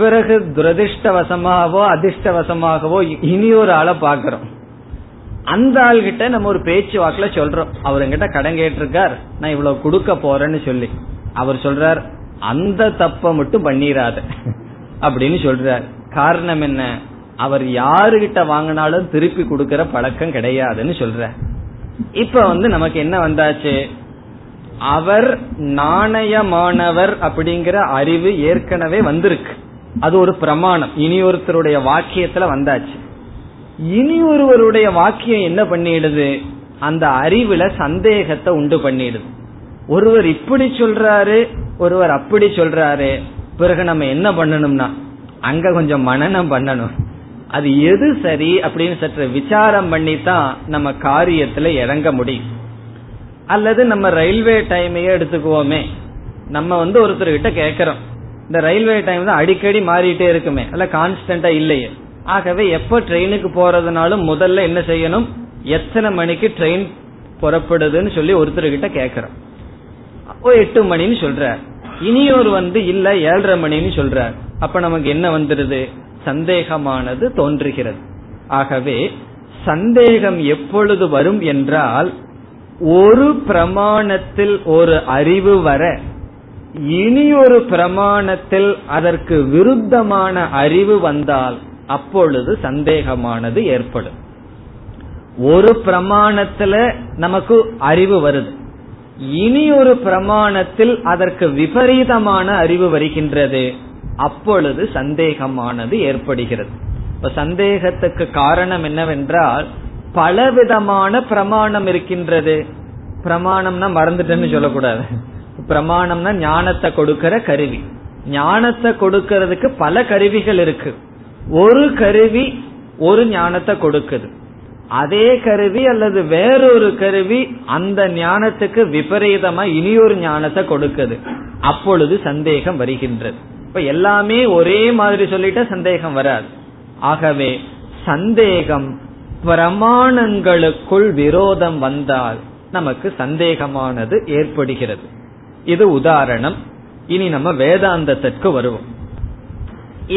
பிறகு துரதிருஷ்டவசமாகவோ அதிர்ஷ்டவசமாகவோ இனி ஒரு ஆளை பாக்கிறோம், அந்த ஆள்கிட்ட நம்ம ஒரு பேச்சு வாக்குல சொல்றோம், அவர் என்கிட்ட கடன் கேட்டிருக்கார், நான் இவ்வளவு கொடுக்க போறேன்னு சொல்லி. அவர் சொல்றார், அந்த தப்ப மட்டும் பண்ணிராத அப்படின்னு சொல்றார். காரணம் என்ன? அவர் யாருகிட்ட வாங்கினாலும் திருப்பி கொடுக்கற பழக்கம் கிடையாதுன்னு சொல்ற. இப்ப வந்து நமக்கு என்ன வந்தாச்சு, அவர் நாணயமானவர் அப்படிங்கிற அறிவு ஏற்கனவே வந்திருக்கு, அது ஒரு பிரமாணம். இனி ஒருத்தருடைய வாக்கியத்துல வந்தாச்சு. இனி ஒருவருடைய வாக்கியம் என்ன பண்ணிடுது, அந்த அறிவுல சந்தேகத்தை உண்டு பண்ணிடுது. ஒருவர் இப்படி சொல்றாரு, ஒருவர் அப்படி சொல்றாரு. பிறகு நம்ம என்ன பண்ணணும்னா அங்க கொஞ்சம் மனனம் பண்ணணும். அது எது சரி அப்படின்னு சற்று விசாரம் பண்ணி தான் நம்ம காரியத்துல இறங்க முடியும். அல்லது நம்ம ரயில்வே டைமையே எடுத்துக்குவோமே, நம்ம வந்து ஒருத்தர்கிட்ட கேட்கறோம், இந்த ரயில்வே டைம் தான் அடிக்கடி மாறிட்டே இருக்குமே, அல்ல கான்ஸ்டன்டா இல்லையே, ஆகவே எப்ப ட்ரெயினுக்கு போறதுனாலும் முதல்ல என்ன செய்யணும், எத்தனை மணிக்கு ட்ரெயின் புறப்படுதுன்னு சொல்லி ஒருத்தர்கிட்ட கேட்கறோம். எட்டு மணின்னு சொல்ற, இனியொரு வந்து இல்ல ஏழரை மணின்னு சொல்ற. அப்ப நமக்கு என்ன வந்துருது, சந்தேகமானது தோன்றுகிறது. ஆகவே சந்தேகம் எப்பொழுது வரும் என்றால், ஒரு பிரமாணத்தில் ஒரு அறிவு வர இனியொரு பிரமாணத்தில் அதற்கு விருத்தமான அறிவு வந்தால் அப்பொழுது சந்தேகமானது ஏற்படும். ஒரு பிரமாணத்துல நமக்கு அறிவு வருது, இனி ஒரு பிரமாணத்தில் அதற்கு விபரீதமான அறிவு வருகின்றது, அப்பொழுது சந்தேகமானது ஏற்படுகிறது. இப்ப சந்தேகத்துக்கு காரணம் என்னவென்றால், பலவிதமான பிரமாணம் இருக்கின்றது. பிரமாணம்னா மறந்துட்டேன்னு சொல்லக்கூடாது, பிரமாணம்னா ஞானத்தை கொடுக்கிற கருவி. ஞானத்தை கொடுக்கிறதுக்கு பல கருவிகள் இருக்கு. ஒரு கருவி ஒரு ஞானத்தை கொடுக்குது, அதே கருவி அல்லது வேறொரு கருவி அந்த ஞானத்துக்கு விபரீதமா இனியொரு ஞானத்தை கொடுக்குது, அப்பொழுது சந்தேகம் வருகின்றது. இப்ப எல்லாமே ஒரே மாதிரி சொல்லிட்டா சந்தேகம் வராது. ஆகவே சந்தேகம் பிரமாணங்களுக்குள் விரோதம் வந்தால் நமக்கு சந்தேகமானது ஏற்படுகிறது. இது உதாரணம். இனி நம்ம வேதாந்தத்திற்கு வருவோம்.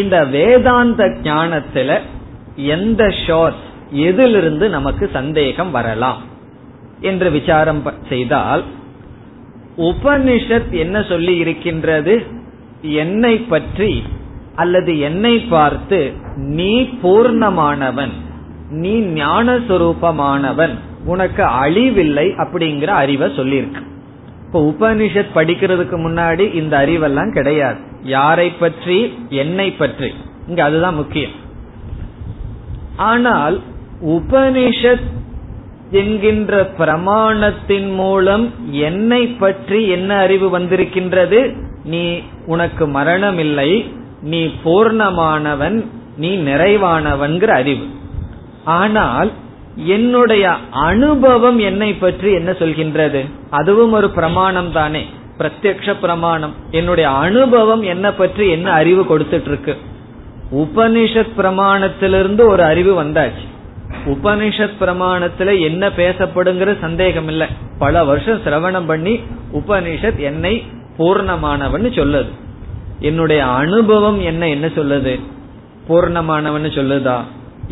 இந்த வேதாந்த ஞானத்துல எந்த ஷோர், எதிலிருந்து நமக்கு சந்தேகம் வரலாம் என்று விசாரம் செய்தால், உபனிஷத் என்ன சொல்லி இருக்கின்றது, என்னை பற்றி அல்லது என்னை பார்த்து நீ பூர்ணமானவன், நீ ஞானஸ்வரூபமானவன், உனக்கு அழிவில்லை அப்படிங்கிற அறிவை சொல்லியிருக்கு. இப்ப உபனிஷத் படிக்கிறதுக்கு முன்னாடி இந்த அறிவெல்லாம் கிடையாது. யாரை பற்றி, என்னை பற்றி, இங்க அதுதான் முக்கியம். ஆனால் உபனிஷத் என்கின்ற பிரமாணத்தின் மூலம் என்னை பற்றி என்ன அறிவு வந்திருக்கின்றது, நீ உனக்கு மரணம் இல்லை, நீ பூர்ணமானவன், நீ நிறைவானவன்கிற அறிவு. ஆனால் என்னுடைய அனுபவம் என்னை பற்றி என்ன சொல்கின்றது, அதுவும் ஒரு பிரமாணம் தானே, பிரத்யக்ஷ பிரமாணம். என்னுடைய அனுபவம் என்ன பற்றி என்ன அறிவு கொடுத்துட்டு இருக்கு. உபனிஷத் பிரமாணத்திலிருந்து ஒரு அறிவு வந்தாச்சு. உபனிஷத் பிரமாணத்துல என்ன பேசப்படுங்கிற சந்தேகம் இல்ல, பல வருஷம் சிரவணம் பண்ணி உபனிஷத் என்னை பூர்ணமானவன் சொல்லுது. என்னுடைய அனுபவம் என்ன என்ன சொல்லுது, பூர்ணமானவன் சொல்லுதா?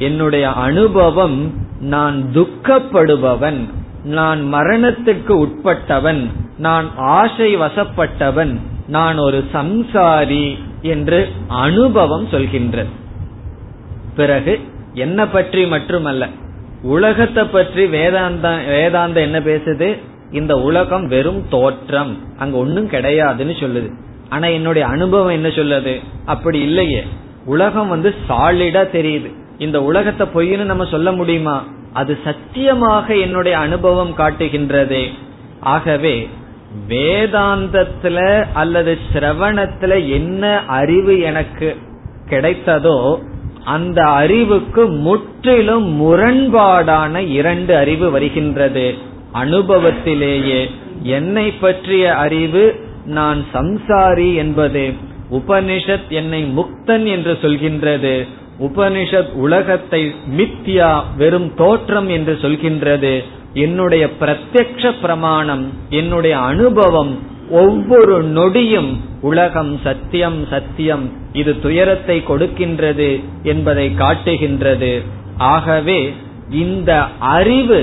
என்னுடைய அனுபவம் நான் துக்கப்படுபவன், நான் மரணத்துக்கு உட்பட்டவன், நான் ஆசை வசப்பட்டவன், நான் ஒரு சம்சாரி என்று அனுபவம் சொல்கின்ற. பிறகு என்ன பற்றி மட்டுமல்ல, உலகத்தை பற்றி வேதாந்த வேதாந்த என்ன பேசுது, இந்த உலகம் வெறும் தோற்றம், அங்க ஒன்னும் கிடையாதுன்னு சொல்லுது. ஆனா என்னுடைய அனுபவம் என்ன சொல்லுது, அப்படி இல்லையே, உலகம் வந்து சாலிடா தெரியுது, இந்த உலகத்தை பொய்ன்னு நம்ம சொல்ல முடியுமா, அது சத்தியமாக என்னுடைய அனுபவம் காட்டுகின்றதே. ஆகவே வேதாந்தத்துல அல்லது சிரவணத்துல என்ன அறிவு எனக்கு கிடைத்ததோ அந்த அறிவுக்கு முற்றிலும் முரண்பாடான இரண்டு அறிவு வருகின்றது. அனுபவத்திலேயே என்னை பற்றிய அறிவு, நான் சம்சாரி என்பது, உபனிஷத் என்னை முக்தன் என்று சொல்கின்றது, உபனிஷத் உலகத்தை மித்யா வெறும் தோற்றம் என்று சொல்கின்றது. என்னுடைய பிரத்யக்ஷ பிரமாணம், என்னுடைய அனுபவம் ஒவ்வொரு நொடியும் உலகம் சத்தியம் சத்தியம், இது துயரத்தை கொடுக்கின்றது என்பதை காட்டுகின்றது. ஆகவே இந்த அறிவு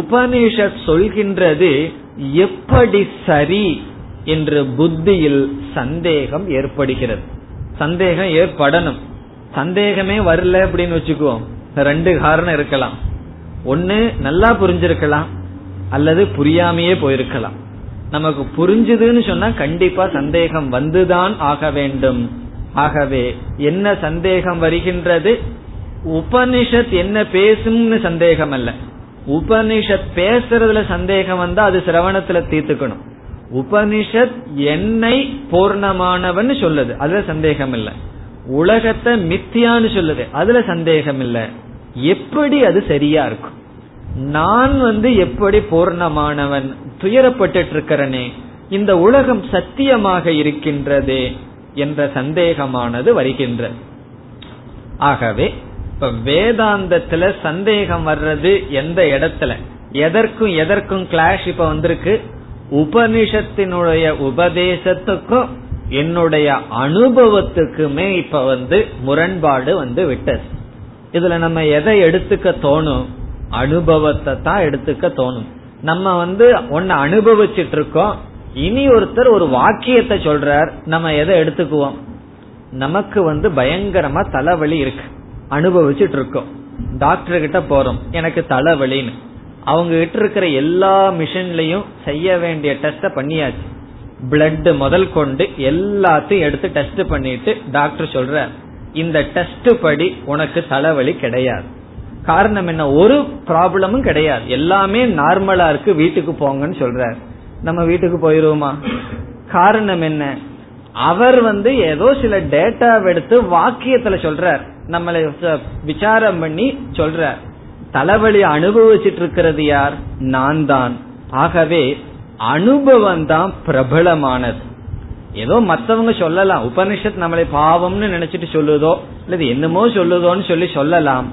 உபனிஷத் சொல்கின்றது எப்படி சரி என்று புத்தியில் சந்தேகம் ஏற்படுகிறது. சந்தேகம் ஏற்படணும். சந்தேகமே வரல அப்படின்னு வச்சுக்குவோம், ரெண்டு காரணம் இருக்கலாம். ஒன்னு நல்லா புரிஞ்சிருக்கலாம், அல்லது புரியாமையே போயிருக்கலாம். நமக்கு புரிஞ்சுதுன்னு சொன்னா கண்டிப்பா சந்தேகம் வந்துதான் ஆக வேண்டும். ஆகவே என்ன சந்தேகம் வருகின்றது, உபனிஷத் என்ன பேசும்னு சந்தேகம் அல்ல, உபனிஷத் பேசுறதுல சந்தேகம் வந்தா அது சிரவணத்துல தீர்த்துக்கணும். உபனிஷத் என்னை பூர்ணமானவன் சொல்லுது, அதுல சந்தேகம் இல்ல. உலகத்தை மித்தியான்னு சொல்லுது, அதுல சந்தேகம் இல்ல. எப்படி அது சரியா இருக்கும்? நான் வந்து எப்படி பூர்ணமானவன், துயரப்பட்டு இருக்கிறனே, இந்த உலகம் சத்தியமாக இருக்கின்றதே என்ற சந்தேகமானது வருகின்றது. ஆகவே இப்ப வேதாந்தத்துல சந்தேகம் வர்றது எந்த இடத்துல, எதற்கும் எதற்கும் கிளாஷ் இப்ப வந்திருக்கு. உபனிஷத்தினுடைய உபதேசத்துக்கும் என்னுடைய அனுபவத்துக்குமே இப்ப வந்து முரண்பாடு வந்து விட்டது. இதுல நம்ம எதை எடுத்துக்க தோணும்? அனுபவத்தை தான் எடுத்துக்க தோணும். நம்ம வந்து ஒன்னு அனுபவிச்சுட்டு இருக்கோம், இனி ஒருத்தர் ஒரு வாக்கியத்தை சொல்றார், நம்ம எதை எடுத்துக்குவோம்? நமக்கு வந்து பயங்கரமா தலைவலி இருக்கு, அனுபவிச்சுட்டு இருக்கோம். டாக்டர் கிட்ட போறோம், எனக்கு தலைவலின்னு. அவங்க கிட்ட இருக்கிற எல்லா மிஷின்லயும் செய்ய வேண்டிய டெஸ்ட பண்ணியாச்சு, பிளட் முதல் கொண்டு எல்லாத்தையும் எடுத்து டெஸ்ட் பண்ணிட்டு டாக்டர் சொல்ற இந்த டெஸ்ட் படி உனக்கு தலைவலி கிடையாது. காரணம் என்ன? ஒரு ப்ராப்ளமும் கிடையாது, எல்லாமே நார்மலா இருக்கு, வீட்டுக்கு போங்கன்னு சொல்ற. நம்ம வீட்டுக்கு போயிருவோமா? காரணம் என்ன? அவர் வந்து ஏதோ சில டேட்டா எடுத்து வாக்கியத்துல சொல்றார், நம்மளை விசாரம் பண்ணி சொல்றார். தலைவலி அனுபவிச்சுட்டு இருக்கிறது யார்? நான் தான். ஆகவே அனுபவம் தான் பிரபலமானது. ஏதோ மத்தவங்க சொல்லலாம், உபனிஷத் நம்மளை பாவம்னு நினைச்சிட்டு சொல்லுதோ அல்லது என்னமோ சொல்லுதோன்னு சொல்லி சொல்லலாம்.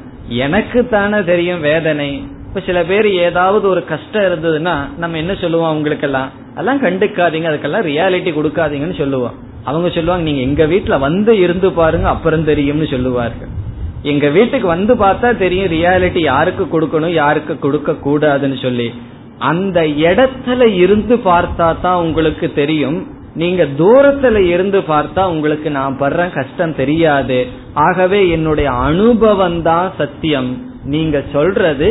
எனக்கு தானே தெரியும் வேதனை. இப்ப சில பேர் ஏதாவது ஒரு கஷ்டம் இருந்ததுன்னா நம்ம என்ன சொல்லுவோம்? அவங்களுக்கெல்லாம் அதெல்லாம் கண்டுக்காதீங்க, அதுக்கெல்லாம் ரியாலிட்டி கொடுக்காதீங்கன்னு சொல்லுவோம். அவங்க சொல்லுவாங்க, நீங்க எங்க வீட்டுல வந்து இருந்து பாருங்க அப்புறம் தெரியும்னு சொல்லுவார்கள். எங்க வீட்டுக்கு வந்து பார்த்தா தெரியும் ரியாலிட்டி யாருக்கு கொடுக்கணும் யாருக்கு கொடுக்க கூடாதுன்னு சொல்லி. அந்த இடத்துல இருந்து பார்த்தா தான் உங்களுக்கு தெரியும், நீங்க தூரத்துல இருந்து பார்த்தா உங்களுக்கு நான் படுற கஷ்டம் தெரியாது. ஆகவே என்னுடைய அனுபவம் தான் சத்தியம், நீங்க சொல்றது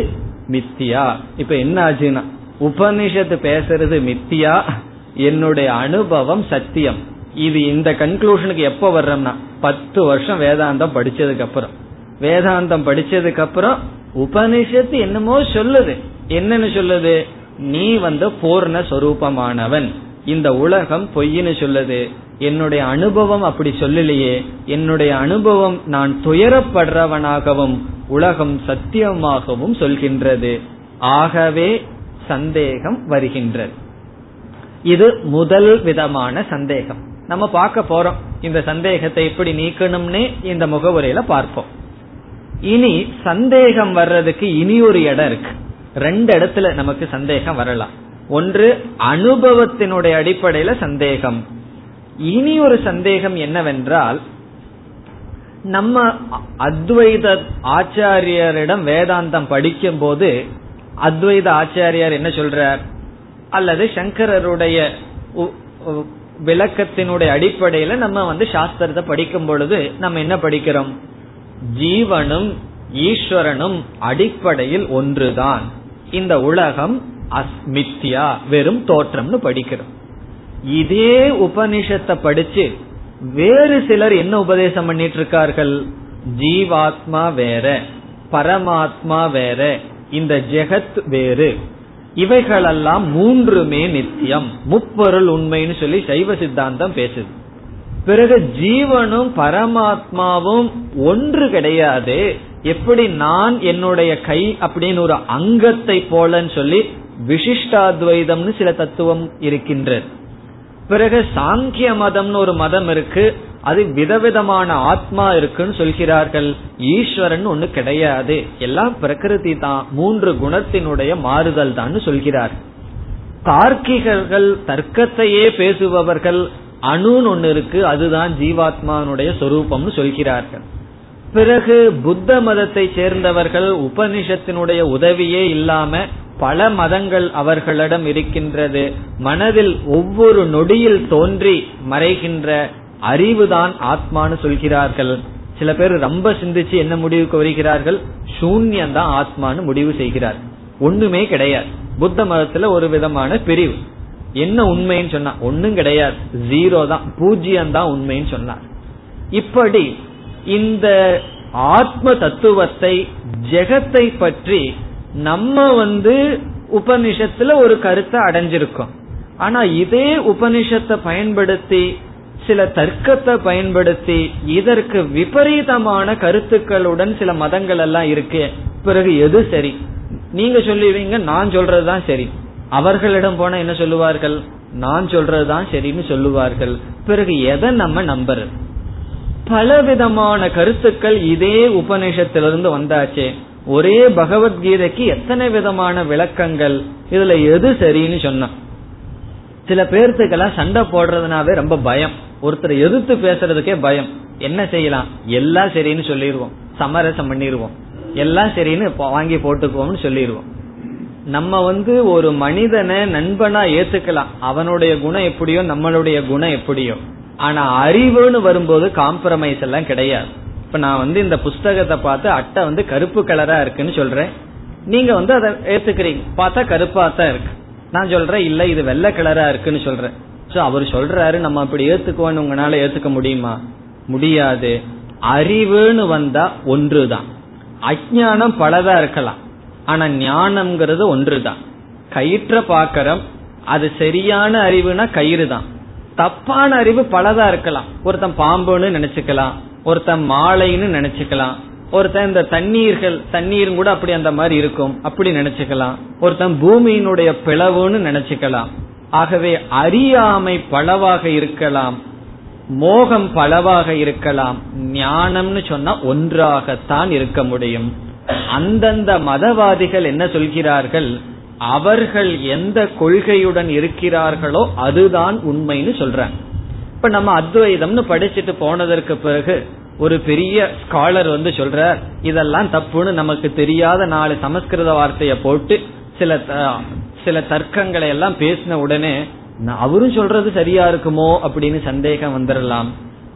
மித்தியா. இப்ப என்ன ஆச்சுன்னா, உபனிஷத்து பேசுறது மித்தியா, என்னுடைய அனுபவம் சத்தியம். இது இந்த கன்க்ளூஷனுக்கு எப்ப வர்றோம்னா, பத்து வருஷம் வேதாந்தம் படிச்சதுக்கு அப்புறம். வேதாந்தம் படிச்சதுக்கு அப்புறம் உபனிஷத்து என்னமோ சொல்லுது. என்னன்னு சொல்லுது? நீ வந்து பூர்ணஸ்வரூபமானவன், இந்த உலகம் பொய்ன்னு சொல்லுது. என்னுடைய அனுபவம் அப்படி சொல்லலையே, என்னுடைய அனுபவம் நான் துயரப்படுறவனாகவும் உலகம் சத்தியமாகவும் சொல்கின்றது. ஆகவே சந்தேகம் வருகின்றது. இது முதல் விதமான சந்தேகம். நம்ம பார்க்க போறோம் இந்த சந்தேகத்தை எப்படி நீக்கணும்னே இந்த முகவுரையில பார்ப்போம். இனி சந்தேகம் வர்றதுக்கு இனி ஒரு இடம் இருக்கு. ரெண்டு இடத்துல நமக்கு சந்தேகம் வரலாம். ஒன்று அனுபவத்தினுடைய அடிப்படையில சந்தேகம். இனி ஒரு சந்தேகம் என்னவென்றால், நம்ம அத்வைத ஆச்சாரியரிடம் வேதாந்தம் படிக்கும் போது அத்வைத ஆச்சாரியார் என்ன சொல்றார், அல்லது சங்கரருடைய விளக்கத்தினுடைய அடிப்படையில நம்ம வந்து சாஸ்திரத்தை படிக்கும் பொழுது நம்ம என்ன படிக்கிறோம்? ஜீவனும் ஈஸ்வரனும் அடிப்படையில் ஒன்றுதான், இந்த உலகம் அஸ்மித்யா, வெறும் தோற்றம்னு படிக்கிறோம். இதே உபனிஷத்தை படிச்சு வேறு சிலர் என்ன உபதேசம் பண்ணிட்டு இருக்கார்கள்? ஜீவாத்மா வேற, பரமாத்மா வேற, இந்த ஜெகத் வேறு, இவைகளெல்லாம் மூன்றுமே நித்தியம், முப்பொருள் உண்மைன்னு சொல்லி சைவ சித்தாந்தம் பேசுது. பிறகு ஜீவனும் பரமாத்மாவும் ஒன்று கிடையாது, எப்படி நான் என்னுடைய கை அப்படின்னு ஒரு அங்கத்தை போலன்னு சொல்லி விசிஷ்டாத்வைதம்னு சில தத்துவம் இருக்கின்றது. பிறகு சாங்கிய மதம்னு ஒரு மதம் இருக்கு, அது விதவிதமான ஆத்மா இருக்குன்னு சொல்கிறார்கள். ஈஸ்வரன் ஒண்ணு கிடையாது, எல்லாம் பிரகிருதி தான், மூன்று குணத்தினுடைய மாறுதல் தான் சொல்கிறார். தார்க்கிகர்கள், தர்க்கத்தையே பேசுபவர்கள், அணுன்னு ஒண்ணு இருக்கு அதுதான் ஜீவாத்மானுடைய சொரூபம்னு சொல்கிறார்கள். பிறகு புத்த மதத்தை சேர்ந்தவர்கள் உபனிஷத்தினுடைய உதவியே இல்லாம பல மதங்கள் அவர்களிடம் இருக்கின்றது. மனதில் ஒவ்வொரு நொடியில் தோன்றி மறைகின்ற அறிவுதான் ஆத்மான்னு சொல்கிறார்கள். சில பேர் ரொம்ப சிந்திச்சு என்ன முடிவுக்கு வருகிறார்கள்? சூன்யம்தான் ஆத்மான்னு முடிவு செய்கிறார், ஒண்ணுமே கிடையாது. புத்த மதத்துல ஒரு விதமான பிரிவு, என்ன உண்மைன்னு சொன்னா ஒன்னும் கிடையாது, ஜீரோ தான், பூஜ்யம் தான் உண்மைன்னு சொன்னார். இப்படி இந்த ஆத்ம தத்துவத்தை, ஜெகத்தை பற்றி நம்ம வந்து உபனிஷத்துல ஒரு கருத்தை அடைஞ்சிருக்கோம். ஆனா இதே உபனிஷத்தை பயன்படுத்தி சில தர்க்கத்தை பயன்படுத்தி இதற்கு விபரீதமான கருத்துக்களுடன் சில மதங்கள் எல்லாம் இருக்கு. பிறகு எது சரி? நீங்க சொல்லுவீங்க நான் சொல்றதுதான் சரி. அவர்களிடம் போனா என்ன சொல்லுவார்கள்? நான் சொல்றதுதான் சரின்னு சொல்லுவார்கள். பிறகு எதை நம்ம நம்புறது? பலவிதமான கருத்துக்கள் இதே உபநிஷத்திலிருந்து வந்தாச்சு. ஒரே பகவத்கீதைக்கு எத்தனை விதமான விளக்கங்கள். இதுல எது சரின்னு சொன்ன சில பேர்த்துக்கெல்லாம் சண்டை போடுறதுனாவே ரொம்ப பயம். ஒருத்தர் எதிர்த்து பேசுறதுக்கே பயம். என்ன செய்யலாம்? எல்லாம் சரின்னு சொல்லிடுவோம், சமரசம் பண்ணிடுவோம், எல்லாம் சரின்னு வாங்கி போட்டுக்குவோம்னு சொல்லிடுவோம். நம்ம வந்து ஒரு மனிதனை நண்பனா ஏத்துக்கலாம், அவனுடைய குணம் எப்படியோ நம்மளுடைய குணம் எப்படியோ. ஆனா அறிவுன்னு வரும்போது காம்ப்ரமைஸ் எல்லாம் கிடையாது. இப்ப நான் வந்து இந்த புஸ்தகத்தை பார்த்து அட்டை வந்து கருப்பு கலரா இருக்குன்னு சொல்றேன். நீங்க வந்து அதை ஏத்துக்கிறீங்க, பார்த்தா கருப்பா தான் இருக்கு. நான் சொல்றேன் இல்ல இது வெள்ளை கலரா இருக்குன்னு சொல்றேன். சோ அவர் சொல்றாரு, நம்ம அப்படி ஏத்துக்குவோன்னு உங்களால ஏத்துக்க முடியுமா? முடியாது. அறிவுன்னு வந்தா ஒன்றுதான். அஜ்ஞானம் பலதா இருக்கலாம், ஆனா ஞானம்ங்கிறது ஒன்றுதான். கயிற்ற பாக்கிறோம், அது சரியான அறிவுனா கயிறு தான். தப்பான அறிவு பலதா இருக்கலாம். ஒருத்தன் பாம்புன்னு நினைச்சுக்கலாம், ஒருத்தன் மாலைன்னு நினைச்சுக்கலாம், ஒருத்தன் இந்த தண்ணீர்கள் தண்ணீரும் கூட அப்படி அந்த மாதிரி இருக்கும் அப்படி நினைச்சுக்கலாம், ஒருத்தன் பூமியினுடைய பிளவுன்னு நினைச்சுக்கலாம். ஆகவே அறியாமை பலவாக இருக்கலாம், மோகம் பலவாக இருக்கலாம். ஞானம்னு சொன்னா ஒன்றாகத்தான் இருக்க முடியும். அந்தந்த மதவாதிகள் என்ன சொல்கிறார்கள், அவர்கள் எந்த கொள்கையுடன் இருக்கிறார்களோ அதுதான் உண்மைன்னு சொல்றாங்க. இப்ப நம்ம அத்வைதம்னு படிச்சுட்டு போனதற்கு பிறகு ஒரு பெரிய ஸ்காலர் வந்து சொல்ற இதெல்லாம் தப்புன்னு நமக்கு தெரியாத நாலு சமஸ்கிருத வார்த்தைய போட்டு சில சில தர்க்கங்களை எல்லாம் பேசின உடனே அவரும் சொல்றது சரியா இருக்குமோ அப்படின்னு சந்தேகம் வந்துடலாம்.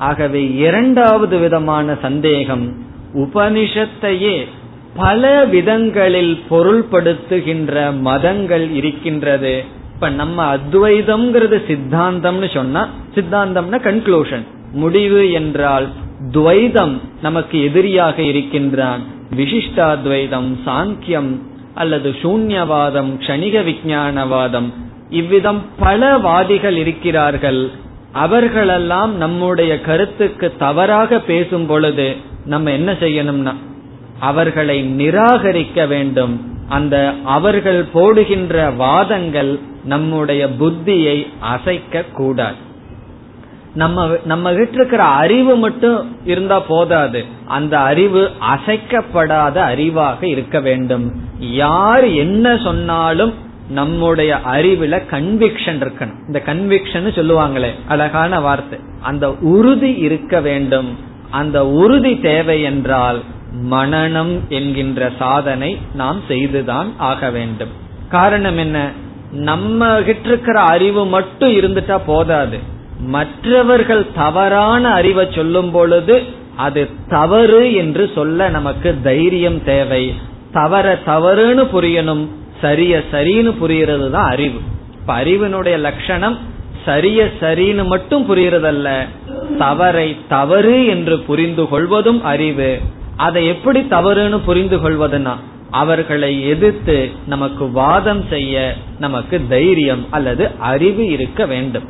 ஆகவே இரண்டாவது விதமான சந்தேகம், உபனிஷத்தையே பல விதங்களில் பொருள்படுத்துகின்ற மதங்கள் இருக்கின்றது. இப்ப நம்ம அத்வைதம் சித்தாந்தம்னு சொன்னா, சித்தாந்தம்னா கன்க்ளூஷன், முடிவு என்றால் துவைதம் நமக்கு எதிரியாக இருக்கின்றான். விசிஷ்டாத்வைதம், சாங்கியம் அல்லது சூன்யவாதம், க்ஷணிக விஞ்ஞானவாதம், இவ்விதம் பல வாதிகள் இருக்கிறார்கள். அவர்களெல்லாம் நம்முடைய கருத்துக்கு தவறாக பேசும் பொழுது நம்ம என்ன செய்யணும்னா அவர்களை நிராகரிக்க வேண்டும். அந்த அவர்கள் போடுகின்ற வாதங்கள் நம்முடைய புத்தியை அசைக்க கூடாது. நம்ம நம்ம கிட்ட இருக்கிற அறிவு மட்டும் இருந்தா போதாது, அந்த அறிவு அசைக்கப்படாத அறிவாக இருக்க வேண்டும். யார் என்ன சொன்னாலும் நம்முடைய அறிவுல கன்விக்ஷன் இருக்கணும். இந்த கன்விக்ஷன் சொல்லுவாங்களே, அழகான வார்த்தை, அந்த உறுதி இருக்க வேண்டும். அந்த உறுதி தேவை என்றால் மனனம் என்கின்ற சாதனை நாம் செய்துதான் ஆக வேண்டும். காரணம் என்ன? நம்ம கிட்ட இருக்கிற அறிவு மட்டும் இருந்துட்டா போதாது. மற்றவர்கள் தவறான அறிவை சொல்லும் பொழுது அது தவறு என்று சொல்ல நமக்கு தைரியம் தேவை. தவற தவறுன்னு புரியணும், சரிய சரின்னு புரியறது தான் அறிவு. இப்ப அறிவினுடைய லட்சணம் சரிய சரின்னு மட்டும் புரியறதல்ல, தவறை தவறு என்று புரிந்து கொள்வதும் அறிவு. அதை எப்படி தவறுன்னு புரிந்து கொள்வதுன்னா அவர்களை எதிர்த்து நமக்கு வாதம் செய்ய நமக்கு தைரியம் அல்லது அறிவு இருக்க வேண்டும்.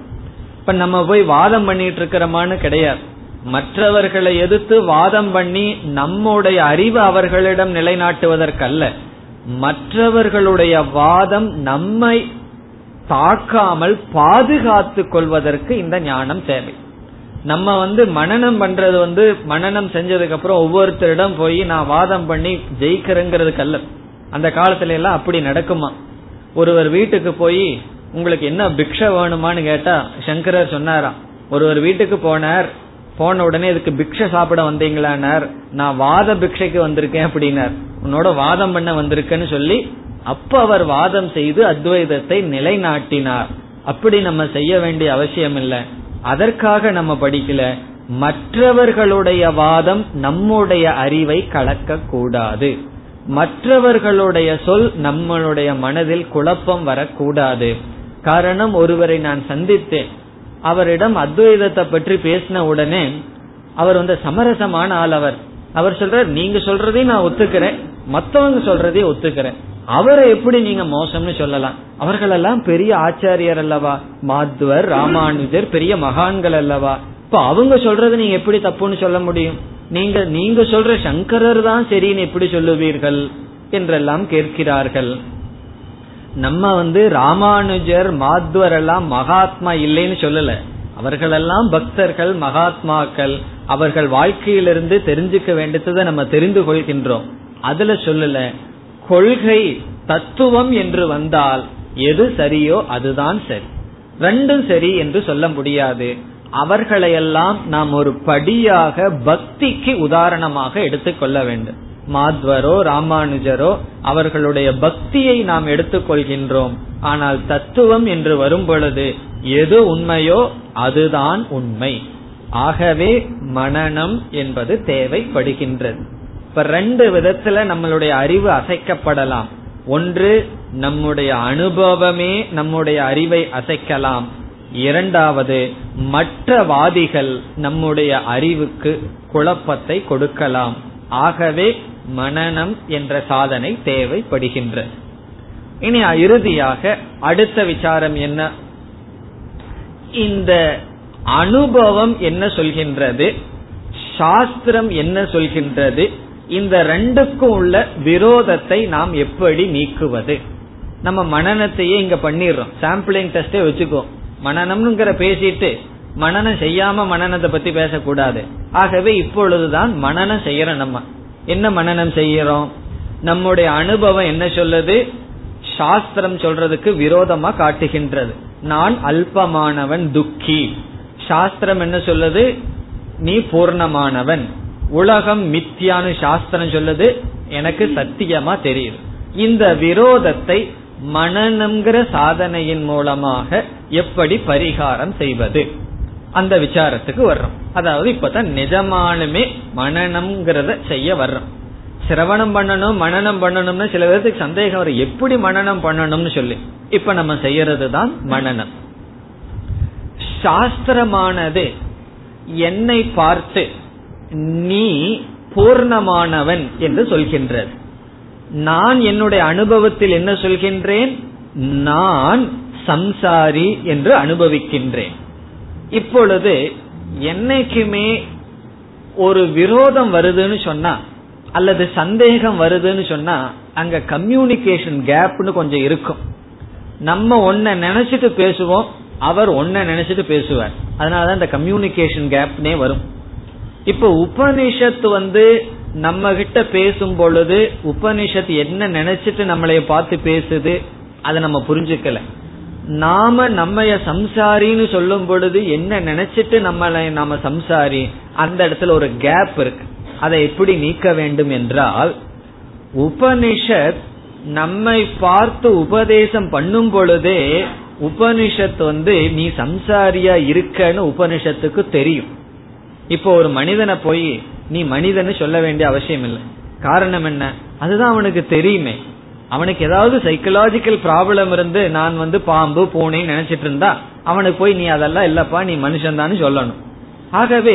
இப்ப நம்ம போய் வாதம் பண்ணிட்டு இருக்கிறோமான்னு கிடையாது. மற்றவர்களை எதிர்த்து வாதம் பண்ணி நம்முடைய அறிவு அவர்களிடம் நிலைநாட்டுவதற்கல்ல, மற்றவர்களுடைய வாதம் நம்மை தாக்காமல் பாதுகாத்து கொள்வதற்கு இந்த ஞானம் தேவை. நம்ம வந்து மனனம் பண்றது வந்து மனனம் செஞ்சதுக்கு அப்புறம் ஒவ்வொருத்தரிடம் போய் நான் வாதம் பண்ணி ஜெயிக்கிறேங்கிறதுக்கு அல்ல. அந்த காலத்துல எல்லாம் அப்படி நடக்குமா? ஒருவர் வீட்டுக்கு போய் உங்களுக்கு என்ன பிக்ஷ வேணுமான்னு கேட்டா சங்கரர் சொன்னாராம், ஒருவர் வீட்டுக்கு போனார், போன உடனே இதுக்கு பிக்ஷ சாப்பிட வந்தீங்களானார். நான் வாத பிக்ஷைக்கு வந்திருக்கேன் அப்படின்னார். உன்னோட வாதம் பண்ண வந்திருக்கேன்னு சொல்லி அப்ப அவர் வாதம் செய்து அத்வைதத்தை நிலைநாட்டினார். அப்படி நம்ம செய்ய வேண்டிய அவசியம் இல்லை. அதற்காக நம்ம படிக்கல. மற்றவர்களுடைய வாதம் நம்முடைய அறிவை கலக்க கூடாது, மற்றவர்களுடைய சொல் நம்மளுடைய மனதில் குழப்பம் வரக்கூடாது. காரணம், ஒருவரை நான் சந்தித்தேன், அவரிடம் அத்வைதத்தை பற்றி பேசின உடனே அவர் வந்து சமரசமான ஆள். அவர் அவர் சொல்ற நீங்க சொல்றதையும் நான் ஒத்துக்கிறேன், மற்றவங்க சொல்றதையும் ஒத்துக்கிறேன், அவரை எப்படி நீங்க மோசம்னு சொல்லலாம்? அவர்கள் எல்லாம் பெரிய ஆச்சாரியர் அல்லவா, மாத்வர், ராமானுஜர், பெரிய மகான்கள் அல்லவா. இப்ப அவங்க சொல்றது நீங்க எப்படி தப்புன்னு சொல்ல முடியும்? நீங்க நீங்க சொல்ற சங்கரர் தான் சரின்னு எப்படி சொல்லுவீர்கள் என்றெல்லாம் கேட்கிறார்கள். நம்ம வந்து ராமானுஜர், மாத்வர் எல்லாம் மகாத்மா இல்லைன்னு சொல்லல, அவர்களெல்லாம் பக்தர்கள், மகாத்மாக்கள். அவர்கள் வாழ்க்கையிலிருந்து தெரிஞ்சுக்க வேண்டியதை நம்ம தெரிந்து கொள்கின்றோம். அதுல சொல்லல, கொள்கை தத்துவம் என்று வந்தால் எது சரியோ அதுதான் சரி, ரெண்டும் சரி என்று சொல்ல முடியாது. அவர்களையெல்லாம் நாம் ஒரு படியாக பக்திக்கு உதாரணமாக எடுத்துக்கொள்ள வேண்டும். மாத்வரோ ராமானுஜரோ அவர்களுடைய பக்தியை நாம் எடுத்துக்கொள்கின்றோம். ஆனால் தத்துவம் என்று வரும் பொழுது எது உண்மையோ அதுதான் உண்மை. ஆகவே மனனம் என்பது தேவைப்படுகின்றது. இப்ப ரெண்டு விதத்துல நம்மளுடைய அறிவு அசைக்கப்படலாம். ஒன்று, நம்முடைய அனுபவமே நம்முடைய அறிவை அசைக்கலாம். இரண்டாவது, மற்றவாதிகள் நம்முடைய அறிவுக்கு குழப்பத்தை கொடுக்கலாம். ஆகவே மனனம் என்ற சாதனை தேவைப்படுகின்றது. இனி இறுதியாக அடுத்த விசாரம் என்ன? இந்த அனுபவம் என்ன சொல்கின்றது, சாஸ்திரம் என்ன சொல்கின்றது, இந்த ரெண்டுக்கும் உள்ள விரோதத்தை நாம் எப்படி நீக்குவது? நம்ம மனனத்தையே இங்க பண்ணிடுறோம். சாம்பிளிங் டெஸ்டே வச்சுக்கோ, மனனம்ங்கிற பேசிட்டு மனனம் செய்யாம மனனத்தை பத்தி பேசக்கூடாது. ஆகவே இப்பொழுதுதான் மனனம் செய்யறோம். நம்ம என்ன மனனம் செய்யறோம்? நம்முடைய அனுபவம் என்ன சொல்லுது? சாஸ்திரம் சொல்றதுக்கு விரோதமா காட்டுகின்றது. நான் அல்பமானவன், துக்கி. சாஸ்திரம் என்ன சொல்லுது? நீ பூர்ணமானவன். உலகம் மித்யானு சாஸ்திரம் சொல்லுது, எனக்கு சத்தியமா தெரியுது. இந்த விரோதத்தை மனனம்ங்கிற சாதனையின் மூலமாக எப்படி பரிகாரம் செய்வது, அந்த விசாரத்துக்கு வர்றோம். அதாவது இப்பதான் நிஜமானுமே மனனம்ங்கிறத செய்ய வர்றோம். சிரவணம் பண்ணணும், மனனம் பண்ணணும்னு சில பேருக்கு சந்தேகம் வரும், எப்படி மனனம் பண்ணணும்னு சொல்லி. இப்ப நம்ம செய்யறது தான் மனனம். சாஸ்திரமானது என்னை பார்த்து நீ பூர்ணமானவன் என்று சொல்கின்றது. நான் என்னுடைய அனுபவத்தில் என்ன சொல்கின்றேன்? நான் சம்சாரி என்று அனுபவிக்கின்றேன். இப்பொழுது என்னைக்குமே ஒரு விரோதம் வருதுன்னு சொன்னா அல்லது சந்தேகம் வருதுன்னு சொன்னா அங்க கம்யூனிகேஷன் கேப்னு கொஞ்சம் இருக்கும். நம்ம ஒன்ன நினைச்சிட்டு பேசுவோம், அவர் ஒன்ன நினைச்சிட்டு பேசுவார். அதனாலதான் இந்த கம்யூனிகேஷன் கேப்னே வரும். இப்ப உபனிஷத்து வந்து நம்ம கிட்ட பேசும் பொழுது உபனிஷத்து என்ன நினைச்சிட்டு நம்மளைய பார்த்து பேசுது, அதை நம்ம புரிஞ்சுக்கல. நாம நம்மைய சம்சாரின்னு சொல்லும் பொழுது என்ன நினைச்சிட்டு நம்மளை நாம சம்சாரி, அந்த இடத்துல ஒரு கேப் இருக்கு. அதை எப்படி நீக்க வேண்டும் என்றால், உபனிஷத் நம்மை பார்த்து உபதேசம் பண்ணும் பொழுதே உபனிஷத் வந்து நீ சம்சாரியா இருக்கன்னு உபனிஷத்துக்கு தெரியும். இப்போ ஒரு மனிதனை போய் நீ மனிதன்னு சொல்ல வேண்டிய அவசியம் இல்லை. காரணம் என்ன? அதுதான் அவனுக்கு தெரியுமே. அவனுக்கு ஏதாவது சைக்கலாஜிக்கல் ப்ராப்ளம் இருந்து நான் வந்து பாம்பு பூனைன்னு நினைச்சிட்டு இருந்தா அவனுக்கு போய் நீ அதெல்லாம் இல்லப்பா நீ மனுஷன்தான்னு சொல்லணும். ஆகவே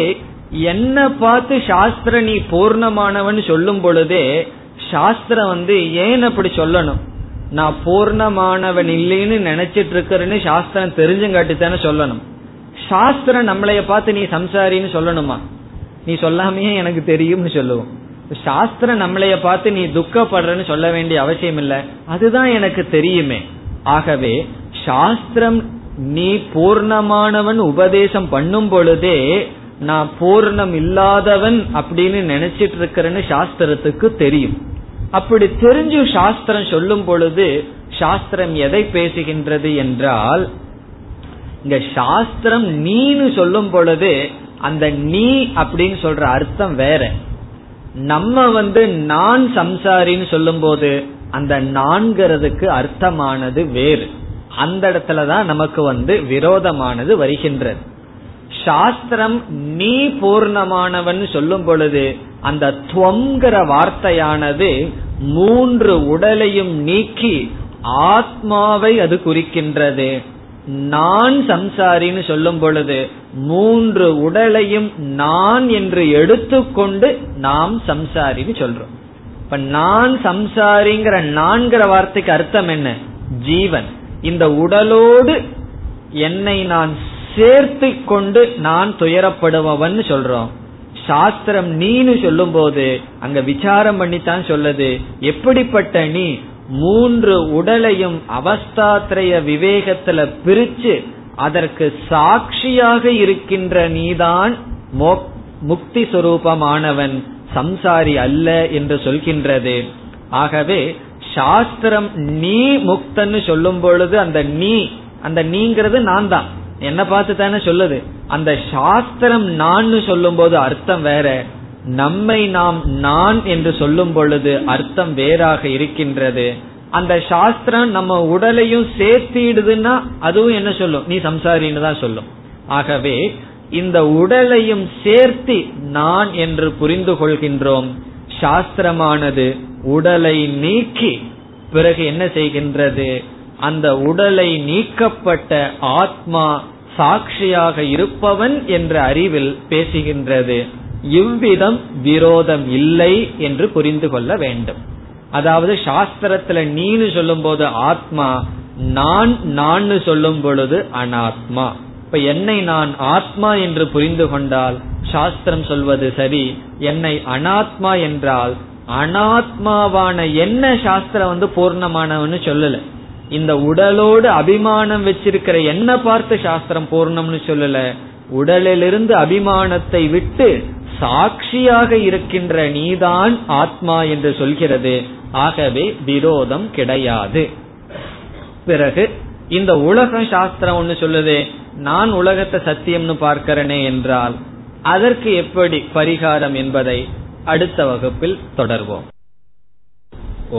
என்ன பார்த்து சாஸ்திர நீ பூர்ணமானவன் சொல்லும் பொழுதே சாஸ்திரம் வந்து ஏன் அப்படி சொல்லணும், நான் பூர்ணமானவன் இல்லைன்னு நினைச்சிட்டு இருக்கிறேன்னு சாஸ்திரம் தெரிஞ்சுங்காட்டித்தானே சொல்லணும். சாஸ்திரம் நம்மளைய பார்த்து நீ சம்சாரின்னு சொல்லணுமா? நீ சொல்லாமையே எனக்கு தெரியும்னு சொல்லுவோம். சாஸ்திரம் நம்மளைய பார்த்து நீ துக்கப்படுறன்னு சொல்ல வேண்டிய அவசியம் இல்லை, அதுதான் எனக்கு தெரியுமே. ஆகவே சாஸ்திரம் நீ பூர்ணமானவன் உபதேசம் பண்ணும் பொழுதே நான் பூர்ணம் இல்லாதவன் அப்படின்னு நினைச்சிட்டு இருக்கிறேன்னு சாஸ்திரத்துக்கு தெரியும். அப்படி தெரிஞ்சு சாஸ்திரம் சொல்லும் பொழுது சாஸ்திரம் எதை பேசுகின்றது என்றால், இந்த சாஸ்திரம் நீன்னு சொல்லும் பொழுது அந்த நீ அப்படின்னு சொல்ற அர்த்தம் வேற. நம்ம வந்து நான் சம்சாரின்னு சொல்லும் போது அந்த நான்கிறதுக்கு அர்த்தமானது வேறு. அந்த இடத்துலதான் நமக்கு வந்து விரோதமானது வருகின்றது. சாஸ்திரம் நீ பூர்ணமானவன் சொல்லும் பொழுது அந்த துவங்கிற வார்த்தையானது மூன்று உடலையும் நீக்கி ஆத்மாவை அது குறிக்கின்றது. நான் சம்சாரின்னு சொல்லும் பொழுது மூன்று உடலையும் நான் என்று எடுத்துக்கொண்டு நாம் சம்சாரின்னு சொல்றோம். இப்ப நான் சம்சாரிங்கிற நான்கிற வார்த்தைக்கு அர்த்தம் என்ன? ஜீவன். இந்த உடலோடு என்னை நான் சேர்த்து கொண்டு நான் துயரப்படுபவன் சொல்றோம். சாஸ்திரம் நீனு சொல்லும் போது அங்க விசாரம் பண்ணித்தான் சொல்லுது. எப்படிப்பட்ட நீ? மூன்று உடலையும் அவஸ்தாத்ரய விவேகத்துல பிரிச்சு அதற்கு சாட்சியாக இருக்கின்ற நீதான் முக்தி சுரூபமானவன், சம்சாரி அல்ல என்று சொல்கின்றது. ஆகவே சாஸ்திரம் நீ முக்தன்னு சொல்லும் பொழுது அந்த நீ, அந்த நீங்கிறது நான் தான், என்ன பார்த்து தானே சொல்லுது. அந்த சாஸ்திரம் நான் சொல்லும் போது அர்த்தம் வேற, நம்மை நாம் நான் என்று சொல்லும் பொழுது அர்த்தம் வேறாக இருக்கின்றது. அந்த சாஸ்திரம் நம்ம உடலையும் சேர்த்திடுதுன்னா அதுவும் என்ன சொல்லும்? நீ சம்சாரின்னு தான் சொல்லும். ஆகவே இந்த உடலையும் சேர்த்தி நான் என்று புரிந்து கொள்கின்றோம். சாஸ்திரமானது உடலை நீக்கி பிறகு என்ன செய்கின்றது? அந்த உடலை நீக்கப்பட்ட ஆத்மா சாட்சியாக இருப்பவன் என்ற அறிவில் பேசுகின்றது. இவ்விதம் விரோதம் இல்லை என்று புரிந்து கொள்ள வேண்டும். அதாவது சாஸ்திரத்துல நீனு சொல்லும் போது ஆத்மா, நான் நான் சொல்லும் பொழுது அனாத்மா. இப்ப என்னை நான் ஆத்மா என்று புரிந்து கொண்டால் சாஸ்திரம் சொல்வது சரி, என்னை அனாத்மா என்றால் அனாத்மாவான என்ன சாஸ்திரம் வந்து பூர்ணமானவன்னு சொல்லல. இந்த உடலோடு அபிமானம் வச்சிருக்கிற என்ன பார்த்து சாஸ்திரம் பூர்ணம்னு சொல்லல. உடலிலிருந்து அபிமானத்தை விட்டு சாட்சியாக இருக்கின்ற நீதான் ஆத்மா என்று சொல்கிறது. ஆகவே விரோதம் கிடையாது. பிறகு இந்த உலக சாஸ்திரம் ஒன்னு சொல்லுது, நான் உலகத்தை சத்தியம்னு பார்க்கிறேனே என்றால் அதற்கு எப்படி பரிகாரம் என்பதை அடுத்த வகுப்பில் தொடர்வோம்.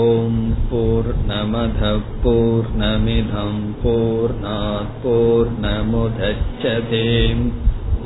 ஓம் பூர்ணமத பூர்ணமிதம் பூர்ணாத் பூர்ணமுதச்யதே